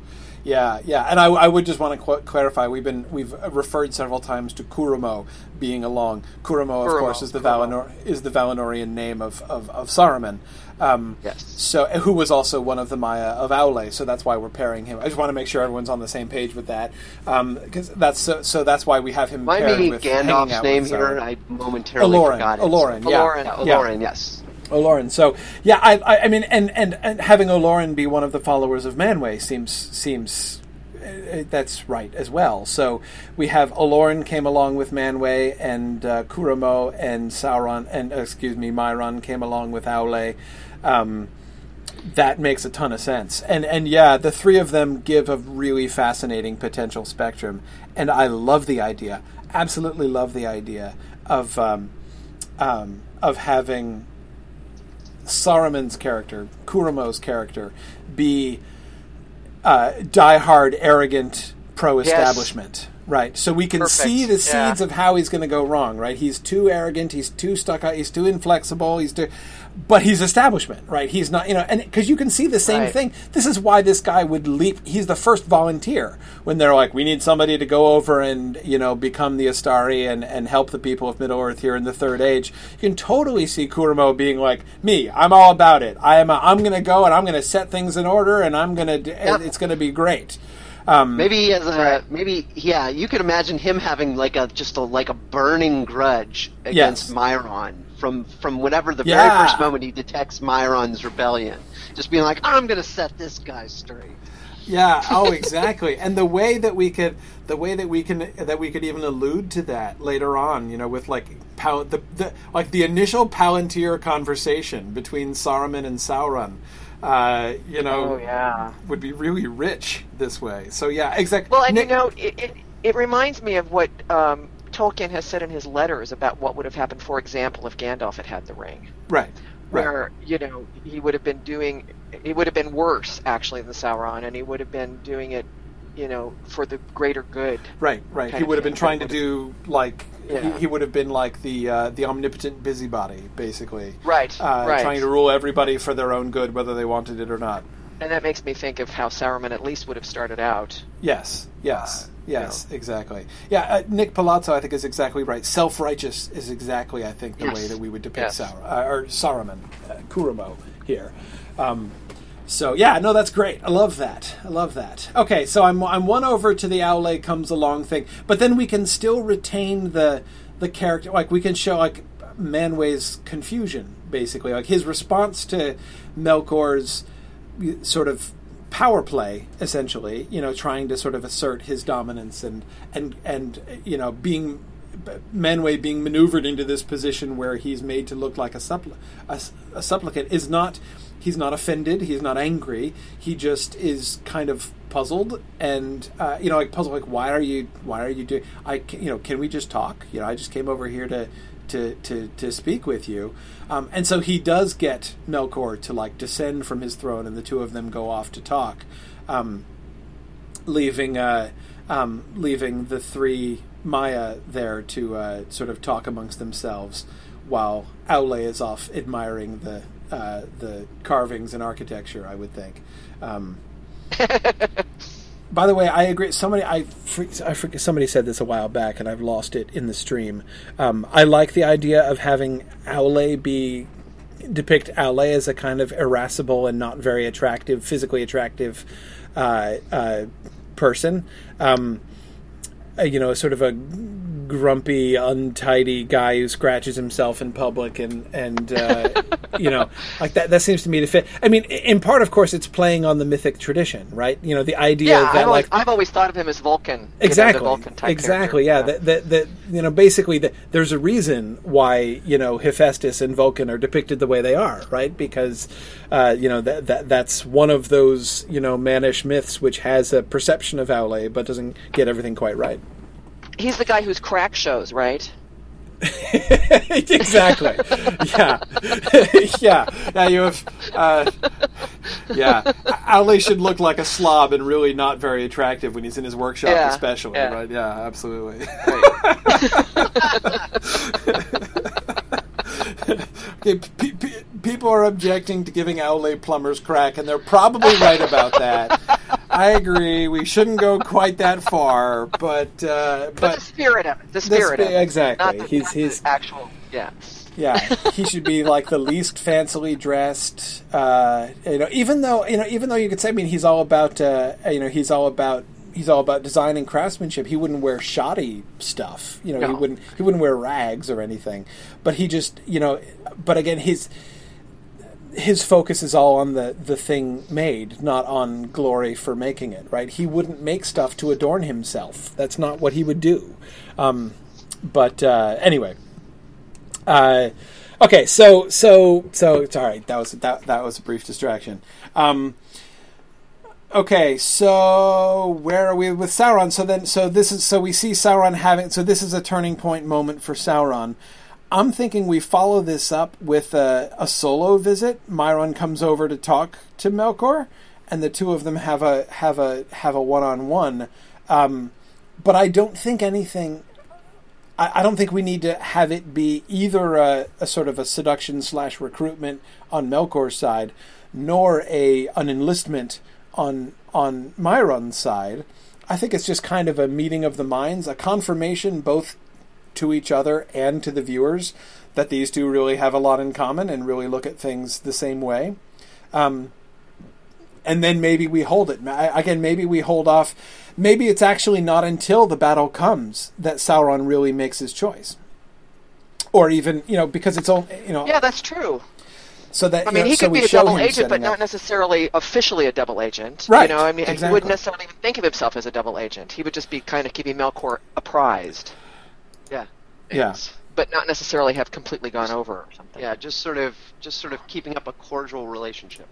Yeah, yeah, and I, I would just want to qu- clarify. We've been we've referred several times to Kurumo being along. Kurumo, of Kurumo, course, is the Valinor is the Valinorian name of of, of Saruman. Um, yes. So, who was also one of the Maya of Aule, so that's why we're pairing him. I just want to make sure everyone's on the same page with that, because um, that's so, so. That's why we have him. Am I meaning Gandalf's name here? Our, I momentarily Aloran, forgot it. Aloran, so, yeah. Aloran, yeah. Aloran, yes. Olorin. So, yeah, I, I, I mean, and, and, and having Olorin be one of the followers of Manwë seems seems uh, that's right as well. So we have Olorin came along with Manwë, and uh, Kurumo and Sauron, and uh, excuse me, Myron came along with Aule. Um, that makes a ton of sense, and and yeah, the three of them give a really fascinating potential spectrum, and I love the idea. Absolutely love the idea of um, um, of having Saruman's character, Kurumo's character, be uh, diehard, arrogant, pro-establishment, yes. right? So we can Perfect. see the seeds yeah. of how he's going to go wrong, right? He's too arrogant, he's too stuck out, he's too inflexible, he's too, but he's establishment, right? He's not, you know, and because you can see the same right. thing. This is why this guy would leap. He's the first volunteer when they're like, we need somebody to go over and, you know, become the Astari and, and help the people of Middle-earth here in the Third Age. You can totally see Kurumo being like, me, I'm all about it. I am a, I'm going to go and I'm going to set things in order and I'm going to, yep. it's going to be great. Um, maybe as a right. maybe yeah, you could imagine him having like a just a like a burning grudge against yes. Myron from from whenever the yeah. very first moment he detects Myron's rebellion, just being like, I'm gonna set this guy straight. Yeah. Oh, exactly. And the way that we could, the way that we can, that we could even allude to that later on, you know, with like pal- the, the like the initial Palantir conversation between Saruman and Sauron. Uh, you know, oh, yeah. would be really rich this way. So yeah, exactly. Well, and Nick- you know, it, it it reminds me of what um, Tolkien has said in his letters about what would have happened, for example, if Gandalf had had the ring. Right. Where right. you know he would have been doing, it would have been worse actually than Sauron, and he would have been doing it you know, for the greater good. Right, right. He would have been trying to do, like, yeah. he, he would have been like the uh, the omnipotent busybody, basically. Right, uh, right. Trying to rule everybody for their own good, whether they wanted it or not. And that makes me think of how Sauron at least would have started out. Yes, yes, uh, yes, you know. Exactly. Yeah, uh, Nick Palazzo, I think, is exactly right. Self-righteous is exactly, I think, the yes. way that we would depict yes. Sauron, uh, or Saruman, uh, Kurumo here. Um, so, yeah, no, that's great. I love that. I love that. Okay, so I'm I'm won over to the Aule comes along thing, but then we can still retain the the character. Like, we can show, like, Manway's confusion, basically. Like, his response to Melkor's sort of power play, essentially, you know, trying to sort of assert his dominance and and and you know, being Manwë being maneuvered into this position where he's made to look like a suppl- a, a supplicant is not he's not offended, he's not angry, he just is kind of puzzled and uh, you know, like puzzled, like why are you why are you doing I you know can we just talk, you know, I just came over here to To, to, to speak with you. Um, and so he does get Melkor to, like, descend from his throne, and the two of them go off to talk, um, leaving uh, um, leaving the three Maya there to uh, sort of talk amongst themselves while Aule is off admiring the uh, the carvings and architecture, I would think. Um, by the way, I agree. Somebody, I, I somebody said this a while back, and I've lost it in the stream. Um, I like the idea of having Aule be depict Aule as a kind of irascible and not very attractive, physically attractive uh, uh, person. Um, you know, sort of a grumpy, untidy guy who scratches himself in public, and and uh, you know, like that. That seems to me to fit. I mean, in part, of course, it's playing on the mythic tradition, right? You know, the idea yeah, that I've always, like I've always thought of him as Vulcan, exactly, you know, the Vulcan type exactly, character. yeah. That that you know, basically, the, there's a reason why you know Hephaestus and Vulcan are depicted the way they are, right? Because uh, you know that that that's one of those you know mannish myths which has a perception of Aule but doesn't get everything quite right. He's the guy who's crack shows, right? Exactly. Yeah. Yeah. Now you have... Uh, yeah. Aule should look like a slob and really not very attractive when he's in his workshop, yeah, especially, yeah. right? Yeah, absolutely. Right. Okay, p- p- people are objecting to giving Aule plumbers crack, and they're probably right about that. I agree. We shouldn't go quite that far, but uh, but, but the spirit of it, the spirit the sp- of it, exactly. Not the, he's not his actual, yeah, yeah. He should be like the least fancily dressed. Uh, you know, even though you know, even though you could say, I mean, he's all about uh, you know, he's all about he's all about design and craftsmanship. He wouldn't wear shoddy stuff. You know, no. he wouldn't he wouldn't wear rags or anything. But he just you know, but again, his. His focus is all on the, the thing made, not on glory for making it, right? He wouldn't make stuff to adorn himself. That's not what he would do. Um, but uh, anyway, uh, okay. So so so it's all right. That was that that was a brief distraction. Um, okay, so where are we with Sauron? So then, so this is so we see Sauron having. So this is a turning point moment for Sauron. I'm thinking we follow this up with a, a solo visit. Myron comes over to talk to Melkor, and the two of them have a have a have a one-on-one. Um, but I don't think anything. I, I don't think we need to have it be either a, a sort of a seduction slash recruitment on Melkor's side, nor a an enlistment on on Myron's side. I think it's just kind of a meeting of the minds, a confirmation both to each other and to the viewers that these two really have a lot in common and really look at things the same way. Um, and then maybe we hold it. Again, maybe we hold off. Maybe it's actually not until the battle comes that Sauron really makes his choice. Or even, you know, because it's all, you know. Yeah, that's true. So that, I mean, you know, he could so be a double agent, but not up. necessarily officially a double agent. Right. You know, I mean, exactly. He wouldn't necessarily even think of himself as a double agent. He would just be kind of keeping Melkor apprised. Yeah. Yeah. But not necessarily have completely gone over or something. Yeah, just sort of just sort of keeping up a cordial relationship.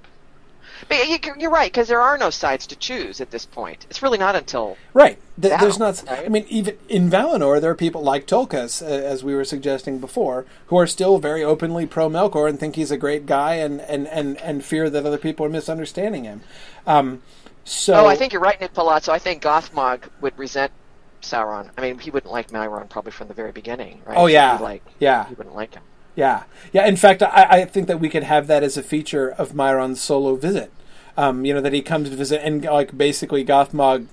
But you, you're right, because there are no sides to choose at this point. It's really not until right. Th- now, there's not. Right? I mean, even in Valinor, there are people like Tolkas, uh, as we were suggesting before, who are still very openly pro Melkor and think he's a great guy, and, and, and, and fear that other people are misunderstanding him. Um, So, oh, I think you're right, Nick Palazzo. I think Gothmog would resent Sauron. I mean, he wouldn't like Malron probably from the very beginning, right? Oh, yeah. He like, yeah. He wouldn't like him. Yeah. Yeah, in fact, I, I think that we could have that as a feature of Malron's solo visit. Um, you know, that he comes to visit and, like, basically Gothmog,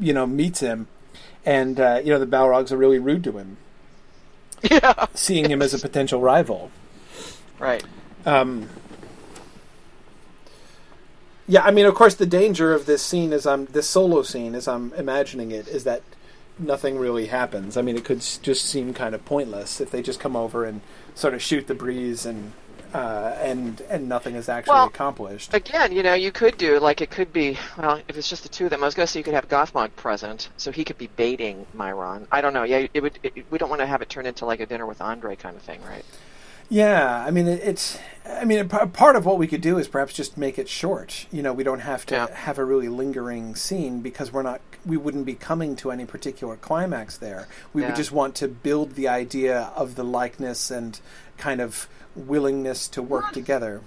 you know, meets him. And, uh, you know, the Balrogs are really rude to him. Yeah. Seeing him as a potential rival. Right. Um, yeah, I mean, of course, the danger of this scene is I'm this solo scene, as I'm imagining it, is that nothing really happens. I mean, it could just seem kind of pointless if they just come over and sort of shoot the breeze and uh, and and nothing is actually well, accomplished. Again, you know, you could do like it could be. Well, if it's just the two of them, I was going to say you could have Gothmog present, so he could be baiting Myron. I don't know. Yeah, it would. It, we don't want to have it turn into like a dinner with Andre kind of thing, right? Yeah, I mean, it's. I mean, part of what we could do is perhaps just make it short. You know, we don't have to yeah. have a really lingering scene because we're not. We wouldn't be coming to any particular climax there. We yeah. would just want to build the idea of the likeness and kind of willingness to work not, together.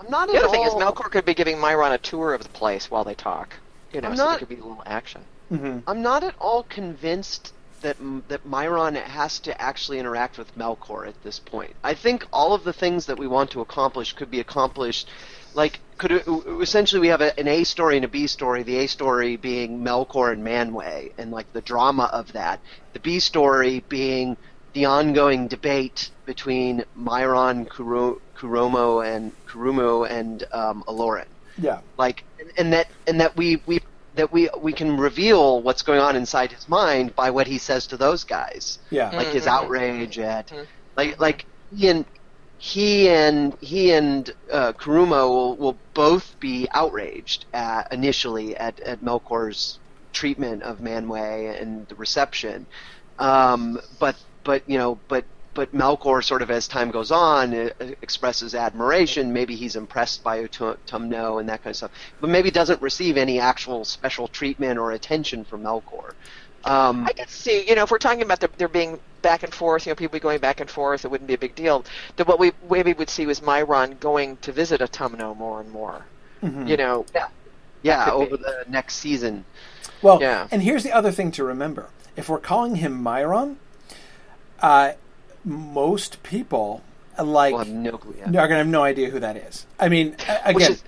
I'm not. The at other all... thing is, Melkor could be giving Myron a tour of the place while they talk. You know, I'm so not... there could be a little action. Mm-hmm. I'm not at all convinced that that Myron has to actually interact with Melkor at this point. I think all of the things that we want to accomplish could be accomplished, like could essentially we have a, an A story and a B story. The A story being Melkor and Manwë and like the drama of that. The B story being the ongoing debate between Myron, Kuro, Kurumo, and Kurumo and um, Aloran. Yeah, like and, and that and that we we. that we we can reveal what's going on inside his mind by what he says to those guys. Yeah. Like his outrage at mm-hmm. like like he and he and he and uh, Kurumo will, will both be outraged at, initially at, at Melkor's treatment of Manwë and the reception. Um, but but you know but But Melkor, sort of as time goes on, expresses admiration. Maybe he's impressed by Utumno and that kind of stuff. But maybe doesn't receive any actual special treatment or attention from Melkor. Um, I could see, you know, if we're talking about the, there being back and forth, you know, people going back and forth, it wouldn't be a big deal. That what we maybe would see was Myron going to visit Utumno more and more. Mm-hmm. You know, yeah, yeah over be. the next season. Well, yeah. And here's the other thing to remember: if we're calling him Myron, uh. most people like we'll have no clue, yeah. are going to have no idea who that is. I mean, again, is,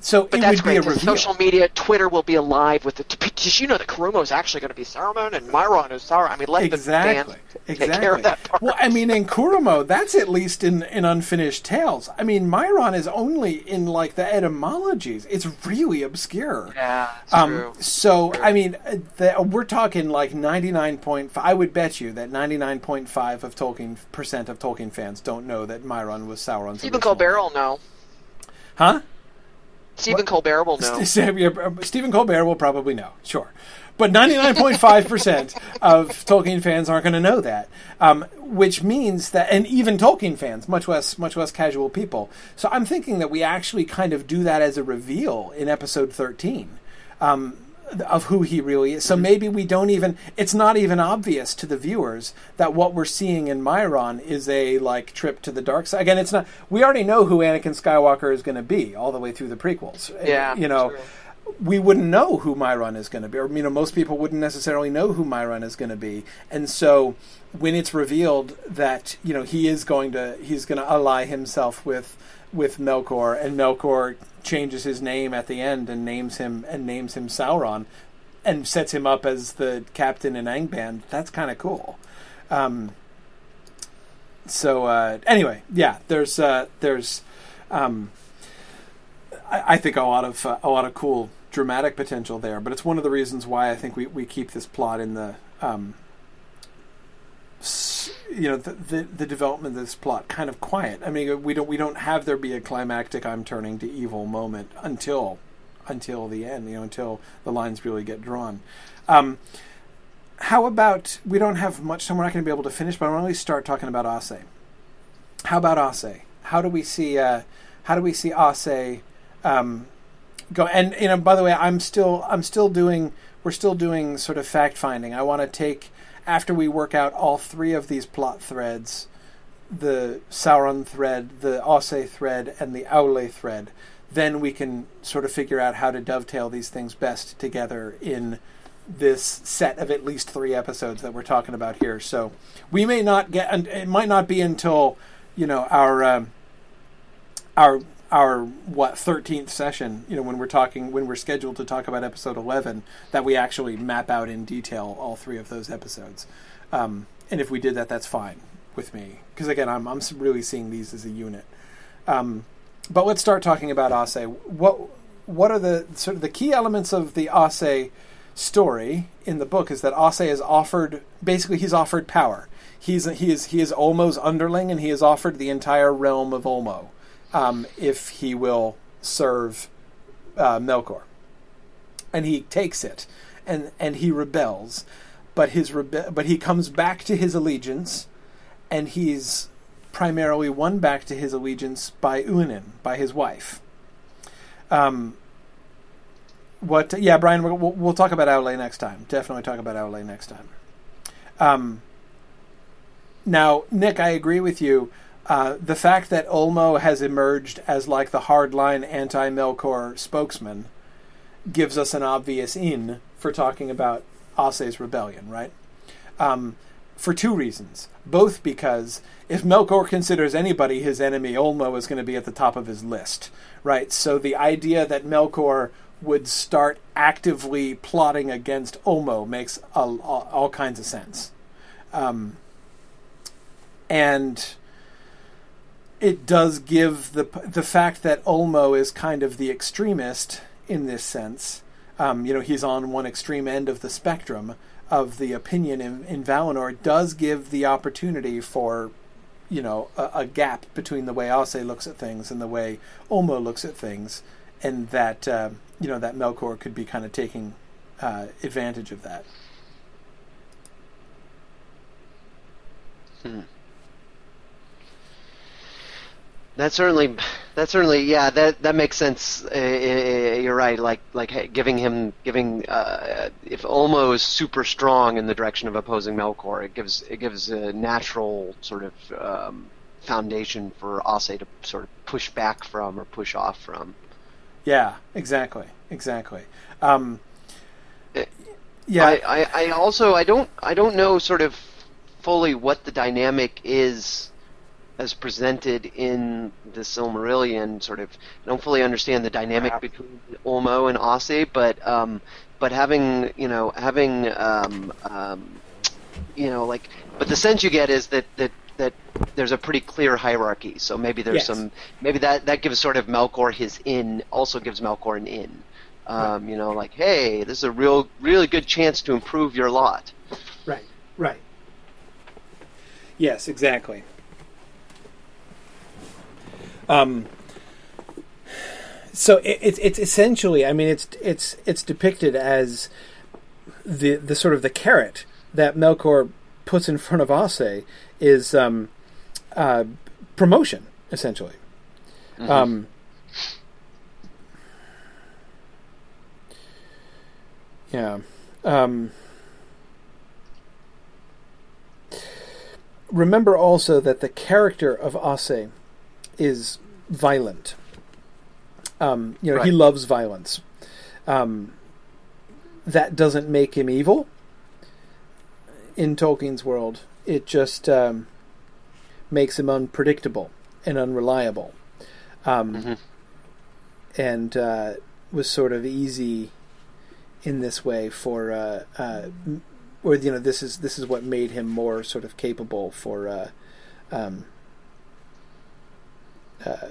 so but it that's would great, be a reveal. Social media, Twitter will be alive with the. Did you know that Kurumo is actually going to be Saruman and Myron is Sauron? I mean, let exactly. the fans exactly. take care of that part. Well, I mean, in Kurumo, that's at least in, in Unfinished Tales. I mean, Myron is only in like the etymologies. It's really obscure. Yeah, it's um, true. So, true. I mean, the, we're talking like ninety-nine point five. I would bet you that ninety-nine point five of Tolkien percent of Tolkien fans don't know that Myron was Sauron's. Stephen Colbert will know. Huh? Stephen what? Colbert will know. Stephen Colbert will probably know, sure. But ninety-nine point five percent of Tolkien fans aren't going to know that, um, which means that, and even Tolkien fans, much less much less casual people. So I'm thinking that we actually kind of do that as a reveal in episode thirteen um, of who he really is. So maybe we don't even, it's not even obvious to the viewers that what we're seeing in Myron is a, like, trip to the dark side. Again, it's not, we already know who Anakin Skywalker is going to be all the way through the prequels. Yeah, you know. True. We wouldn't know who Myron is going to be, or you know, most people wouldn't necessarily know who Myron is going to be, and so when it's revealed that you know he is going to he's going to ally himself with with Melkor, and Melkor changes his name at the end and names him and names him Sauron, and sets him up as the captain in Angband. That's kind of cool. Um, so uh, anyway, yeah, there's uh, there's um, I, I think a lot of uh, a lot of cool. dramatic potential there, but it's one of the reasons why I think we, we keep this plot in the um, you know the, the the development of this plot kind of quiet. I mean, we don't we don't have there be a climactic I'm turning to evil moment until until the end. You know, until the lines really get drawn. Um, how about we don't have much time? We're not going to be able to finish, but I'm going to start talking about Ase. How about Ase? How do we see uh, how do we see Ase? Um, Go and you know. By the way, I'm still I'm still doing. We're still doing sort of fact finding. I want to take after we work out all three of these plot threads: the Sauron thread, the Ase thread, and the Aule thread. then we can sort of figure out how to dovetail these things best together in this set of at least three episodes that we're talking about here. So we may not get, and it might not be until, you know, our um, our our what thirteenth session, you know, when we're talking, when we're scheduled to talk about episode eleven, that we actually map out in detail all three of those episodes. Um, and if we did that, that's fine with me, because again, I'm I'm really seeing these as a unit. Um, but let's start talking about Ase. What what are the sort of the key elements of the Ase story in the book? Is that Ase is offered, basically he's offered power. He's he is he is Olmo's underling, and he is offered the entire realm of Olmo um, if he will serve uh, Melkor, and he takes it, and and he rebels, but his rebe- but he comes back to his allegiance, and he's primarily won back to his allegiance by Uinen, by his wife. Um. What? Yeah, Brian, we'll, we'll talk about Aule next time. Definitely talk about Aule next time. Um. Now, Nick, I agree with you. Uh, the fact that Olmo has emerged as like the hardline anti-Melkor spokesman gives us an obvious in for talking about Ase's rebellion, right? Um, for two reasons. Both because if Melkor considers anybody his enemy, Olmo is going to be at the top of his list, right? So the idea that Melkor would start actively plotting against Olmo makes a, a, all kinds of sense. Um And it does give the the fact that Olmo is kind of the extremist in this sense. Um, you know, he's on one extreme end of the spectrum of the opinion in, in Valinor. Does give the opportunity for, you know, a, a gap between the way Ase looks at things and the way Olmo looks at things, and that uh, you know that Melkor could be kind of taking uh, advantage of that. Hmm. That certainly, that certainly, yeah, that that makes sense. Uh, you're right. Like, like giving him, giving uh, if Olmo is super strong in the direction of opposing Melkor, it gives it gives a natural sort of um, foundation for Ase to sort of push back from or push off from. Yeah, exactly, exactly. Um, it, yeah, I, I, I also I don't I don't know sort of fully what the dynamic is as presented in the Silmarillion, sort of. I don't fully understand the dynamic between Olmo and Ase, but um, but having you know having um, um, you know like, but the sense you get is that that, that there's a pretty clear hierarchy. So maybe there's yes. some maybe that, that gives sort of Melkor his in, also gives Melkor an in. Um, right. You know, like, hey, this is a real really good chance to improve your lot. Right. Right. Yes. Exactly. Um, so it, it's it's essentially, I mean, it's it's it's depicted as the the sort of the carrot that Melkor puts in front of Ase is um, uh, promotion, essentially. Mm-hmm. Um, yeah. Um, remember also that the character of Ase is violent. Um, you know, right. He loves violence. Um, that doesn't make him evil in Tolkien's world. It just um, makes him unpredictable and unreliable. Um, mm-hmm. And uh, was sort of easy in this way for, uh, uh, or you know, this is this is what made him more sort of capable for. Uh, um, Uh,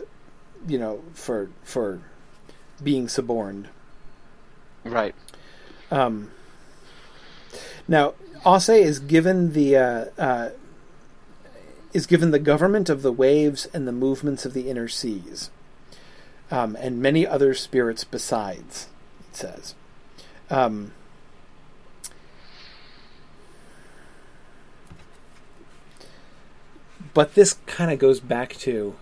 you know, for for being suborned, right? Um, now, Ase is given the uh, uh, is given the government of the waves and the movements of the inner seas, um, and many other spirits besides. It says. Um, but this kind of goes back to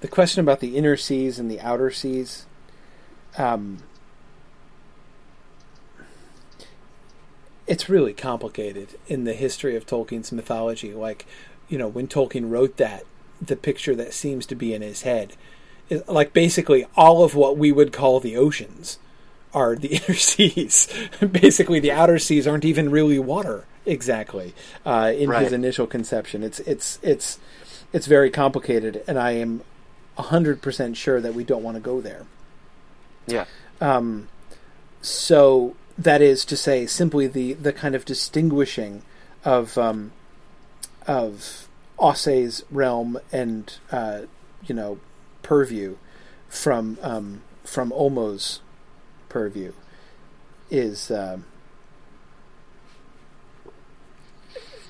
the question about the inner seas and the outer seas. Um, it's really complicated in the history of Tolkien's mythology. Like, you know, when Tolkien wrote that, the picture that seems to be in his head is, like, basically all of what we would call the oceans are the inner seas. Basically, the outer seas aren't even really water, exactly, uh, in right. his initial conception. It's it's it's it's very complicated, and I am one hundred percent sure that we don't want to go there. Yeah. Um, so that is to say, simply the, the kind of distinguishing of um, of Aussay's realm and uh, you know purview from um, from Olmo's purview is um,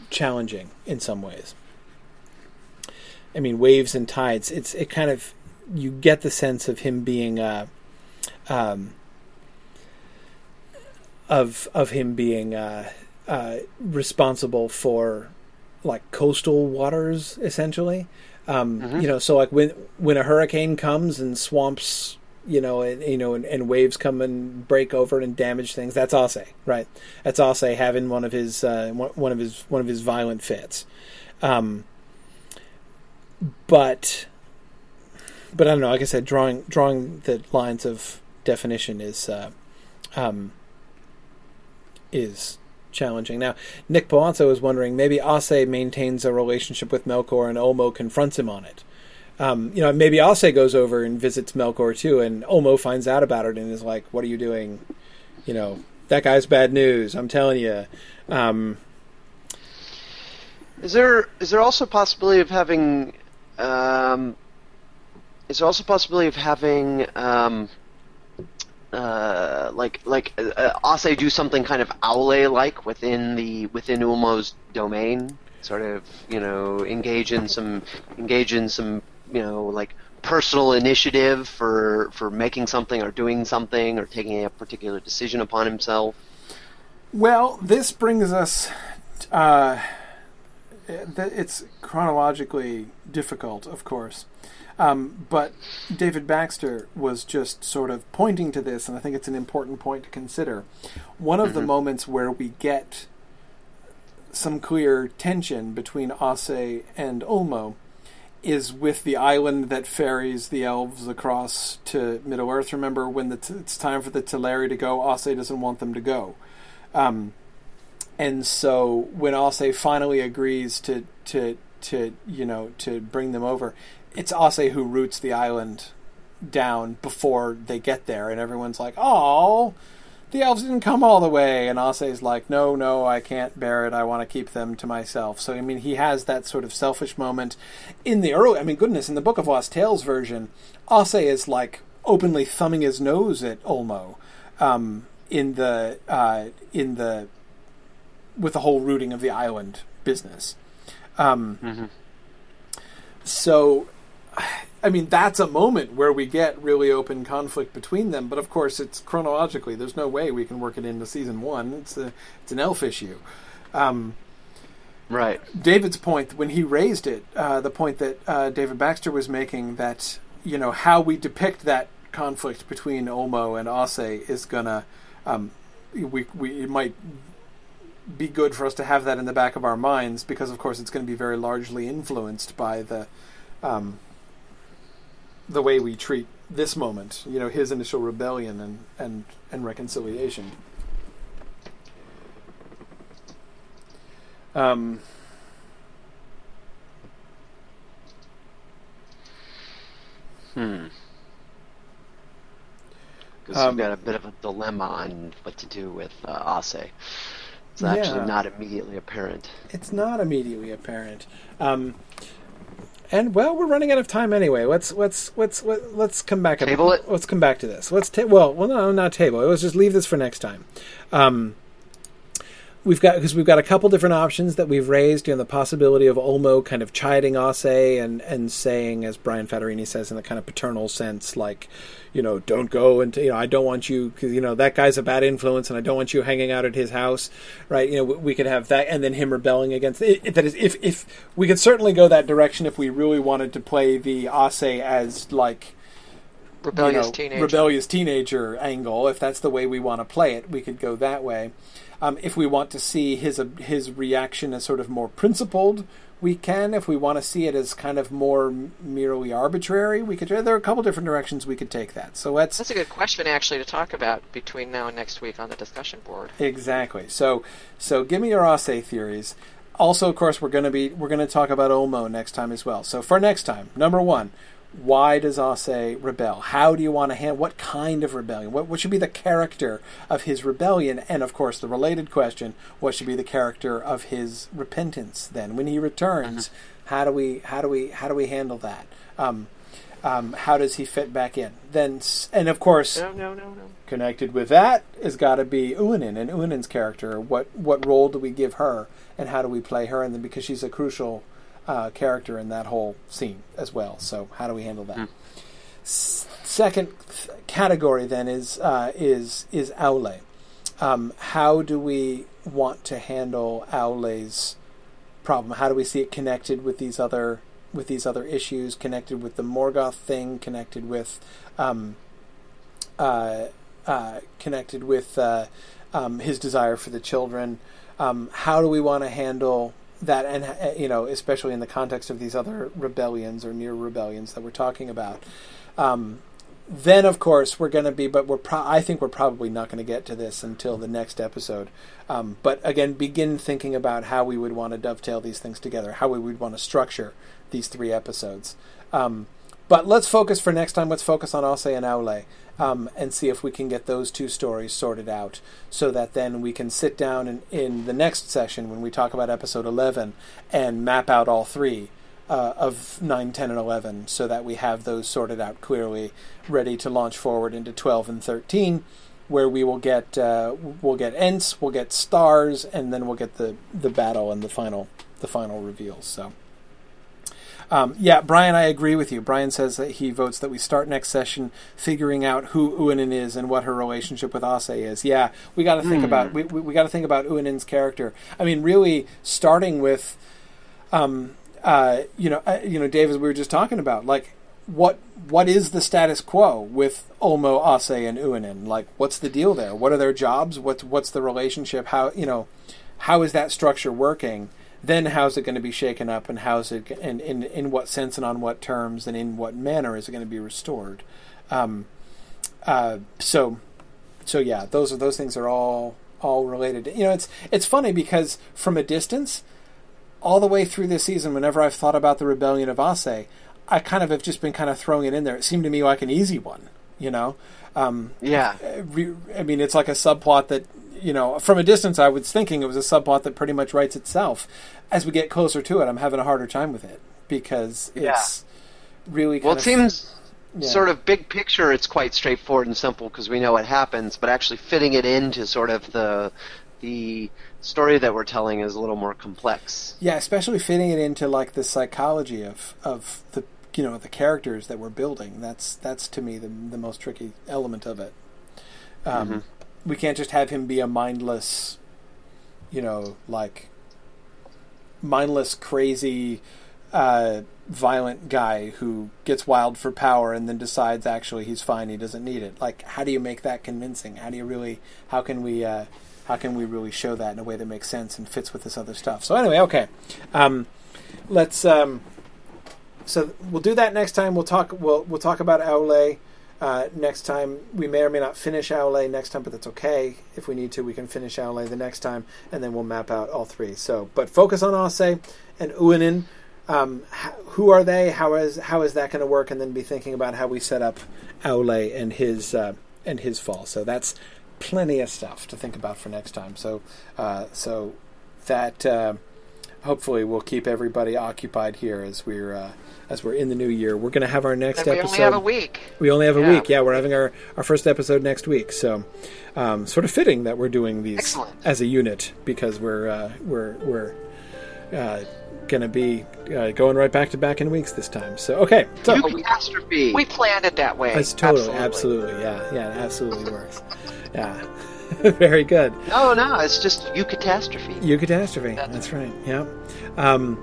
challenging in some ways. I mean, waves and tides. It's it kind of you get the sense of him being uh, um, of of him being uh, uh, responsible for like coastal waters, essentially. Um, uh-huh. You know, so like when when a hurricane comes and swamps. You know, and, you know, and, and waves come and break over and damage things. That's Alcé, right? That's Alcé having one of his uh, one of his one of his violent fits. Um, but, but I don't know. Like I said, drawing drawing the lines of definition is uh, um, is challenging. Now, Nick Palazzo is wondering maybe Alcé maintains a relationship with Melkor and Olmo confronts him on it. Um, you know, maybe Alcé goes over and visits Melkor too, and Olmo finds out about it and is like, "What are you doing? You know, that guy's bad news. I'm telling you." Um, is there is there also possibility of having? Um, is there also possibility of having um, uh, like like uh, Alcé do something kind of Aule like within the within Ulmo's domain? Sort of, you know, engage in some engage in some. you know, like personal initiative for for making something or doing something or taking a particular decision upon himself. Well, this brings us. Uh, it's chronologically difficult, of course, um, but David Baxter was just sort of pointing to this, and I think it's an important point to consider. One of mm-hmm. the moments where we get some clear tension between Alcé and Olmo is with the island that ferries the elves across to Middle-earth. Remember, when the t- it's time for the Teleri to go, Alcé doesn't want them to go. Um, and so when Alcé finally agrees to, to, to, you know, to bring them over, it's Alcé who roots the island down before they get there. And everyone's like, "Oh, the elves didn't come all the way." And Alcé's like, no, no, I can't bear it. I want to keep them to myself. So, I mean, he has that sort of selfish moment. In the early, I mean, goodness, in the Book of Lost Tales version, Alcé is, like, openly thumbing his nose at Olmo um, in the, uh, in the, with the whole rooting of the island business. Um, mm-hmm. So, I mean, that's a moment where we get really open conflict between them, but of course it's chronologically. There's no way we can work it into season one. It's a, it's an elf issue. Um, right. David's point, when he raised it, uh, the point that uh, David Baxter was making, that, you know, how we depict that conflict between Olmo and Alcé is going to... Um, we, we, it might be good for us to have that in the back of our minds, because, of course, it's going to be very largely influenced by the... Um, the way we treat this moment, you know, his initial rebellion and, and, and reconciliation. Um, hmm. Because um, we've got a bit of a dilemma on what to do with uh, Alcé. It's yeah. actually not immediately apparent. It's not immediately apparent. Um... And well, we're running out of time anyway. Let's let's let's let, let's come back. Table it. Let's come back to this. Let's ta- well, well, no, not table. Let's just leave this for next time. Um, we've got because we've got a couple different options that we've raised. You know, the possibility of Olmo kind of chiding Alcé and and saying, as Brian Federini says, in the kind of paternal sense, like, you know, don't go and you know, I don't want you because you know that guy's a bad influence, and I don't want you hanging out at his house, right? You know, we, we could have that, and then him rebelling against it, it, that is, if if we could certainly go that direction if we really wanted to play the Alcé as like rebellious you know, teenager, rebellious teenager angle. If that's the way we want to play it, we could go that way. Um, if we want to see his uh, his reaction as sort of more principled, we can, if we want to see it as kind of more merely arbitrary, we could. There are a couple different directions we could take that. So let's. That's a good question, actually, to talk about between now and next week on the discussion board. Exactly. So, so give me your Aussay theories. Also, of course, we're going to be we're going to talk about Olmo next time as well. So for next time, number one, why does Aussay rebel? How do you want to handle? What kind of rebellion? What what should be the character of his rebellion? And of course, the related question: what should be the character of his repentance? Then, when he returns, uh-huh. how do we how do we how do we handle that? Um, um, how does he fit back in? Then, and of course, no, no, no, no. Connected with that has got to be Uinen and Uinen's character. What what role do we give her, and how do we play her? And then, because she's a crucial Uh, character in that whole scene as well. So how do we handle that? Mm. S- second th- category then is uh, is is Aule. Um, how do we want to handle Aule's problem? How do we see it connected with these other with these other issues? Connected with the Morgoth thing? Connected with um, uh, uh, connected with uh, um, his desire for the children? Um, how do we want to handle that, and you know, especially in the context of these other rebellions or near rebellions that we're talking about, um, then of course we're going to be. But we're, pro- I think, we're probably not going to get to this until the next episode. Um, but again, begin thinking about how we would want to dovetail these things together, how we would want to structure these three episodes. Um, but let's focus for next time. Let's focus on Aussay and Aule, um, and see if we can get those two stories sorted out, so that then we can sit down and, in the next session when we talk about episode eleven and map out all three uh, of nine, ten, and eleven so that we have those sorted out clearly, ready to launch forward into twelve and thirteen, where we will get uh, we'll get Ents, we'll get stars, and then we'll get the, the battle and the final the final reveals. So Um, yeah, Brian, I agree with you. Brian says that he votes that we start next session figuring out who Uinen is and what her relationship with Aussay is. Yeah, we got to think mm. about we we, we got to think about Uinen's character. I mean, really, starting with, um, uh, you know, uh, you know, Dave, as we were just talking about, like, what what is the status quo with Olmo, Aussay, and Uinen? Like, what's the deal there? What are their jobs? What's what's the relationship? How you know, how is that structure working? Then how's it going to be shaken up, and how's it, and in in what sense, and on what terms, and in what manner is it going to be restored? Um, uh, so, so yeah, those are those things are all all related. You know, it's it's funny because from a distance, all the way through this season, whenever I've thought about the rebellion of Aussay, I kind of have just been kind of throwing it in there. It seemed to me like an easy one, you know. Um, yeah, I mean, it's like a subplot that. You know, from a distance, I was thinking it was a subplot that pretty much writes itself. As we get closer to it, I'm having a harder time with it because it's yeah. really kind well. It of, seems yeah. sort of big picture. It's quite straightforward and simple because we know what happens. But actually, fitting it into sort of the the story that we're telling is a little more complex. Yeah, especially fitting it into like the psychology of of the you know the characters that we're building. That's that's to me the the most tricky element of it. Um, mm-hmm. We can't just have him be a mindless, you know, like mindless, crazy, uh, violent guy who gets wild for power and then decides actually he's fine, he doesn't need it. Like, how do you make that convincing? How do you really? How can we? Uh, how can we really show that in a way that makes sense and fits with this other stuff? So anyway, okay, um, let's. Um, so we'll do that next time. We'll talk. We'll we'll talk about Aule. Uh, next time, we may or may not finish Aule next time, but that's okay. If we need to, we can finish Aule the next time, and then we'll map out all three. So, but focus on Aussay and Uinen. Um, who are they? How is how is that going to work? And then be thinking about how we set up Aule and his uh, and his fall. So that's plenty of stuff to think about for next time. So, uh, so that uh, hopefully will keep everybody occupied here as we're. Uh, As we're in the new year, we're going to have our next we episode. We only have a week. We only have yeah. a week. Yeah, we're having our, our first episode next week. So, um, sort of fitting that we're doing these Excellent. as a unit because we're uh, we're we're uh, going to be uh, going right back to back in weeks this time. So, okay. So, catastrophe. We planned it that way. That's totally, absolutely, absolutely yeah, yeah, it absolutely works. Yeah. Very good. Oh no, it's just you catastrophe. You catastrophe. That's, That's right. Yeah. Um,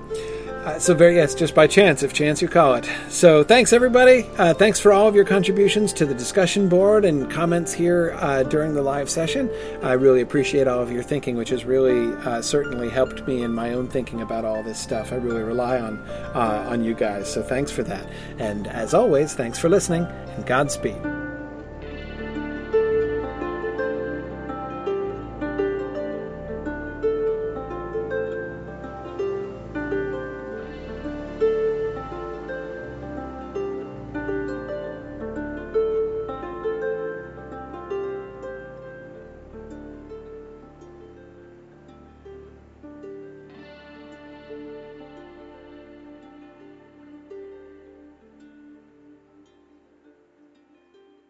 Uh, so very yes, just by chance, if chance you call it. So thanks everybody. Uh, thanks for all of your contributions to the discussion board and comments here uh, during the live session. I really appreciate all of your thinking, which has really uh, certainly helped me in my own thinking about all this stuff. I really rely on uh, on you guys. So thanks for that. And as always, thanks for listening and Godspeed.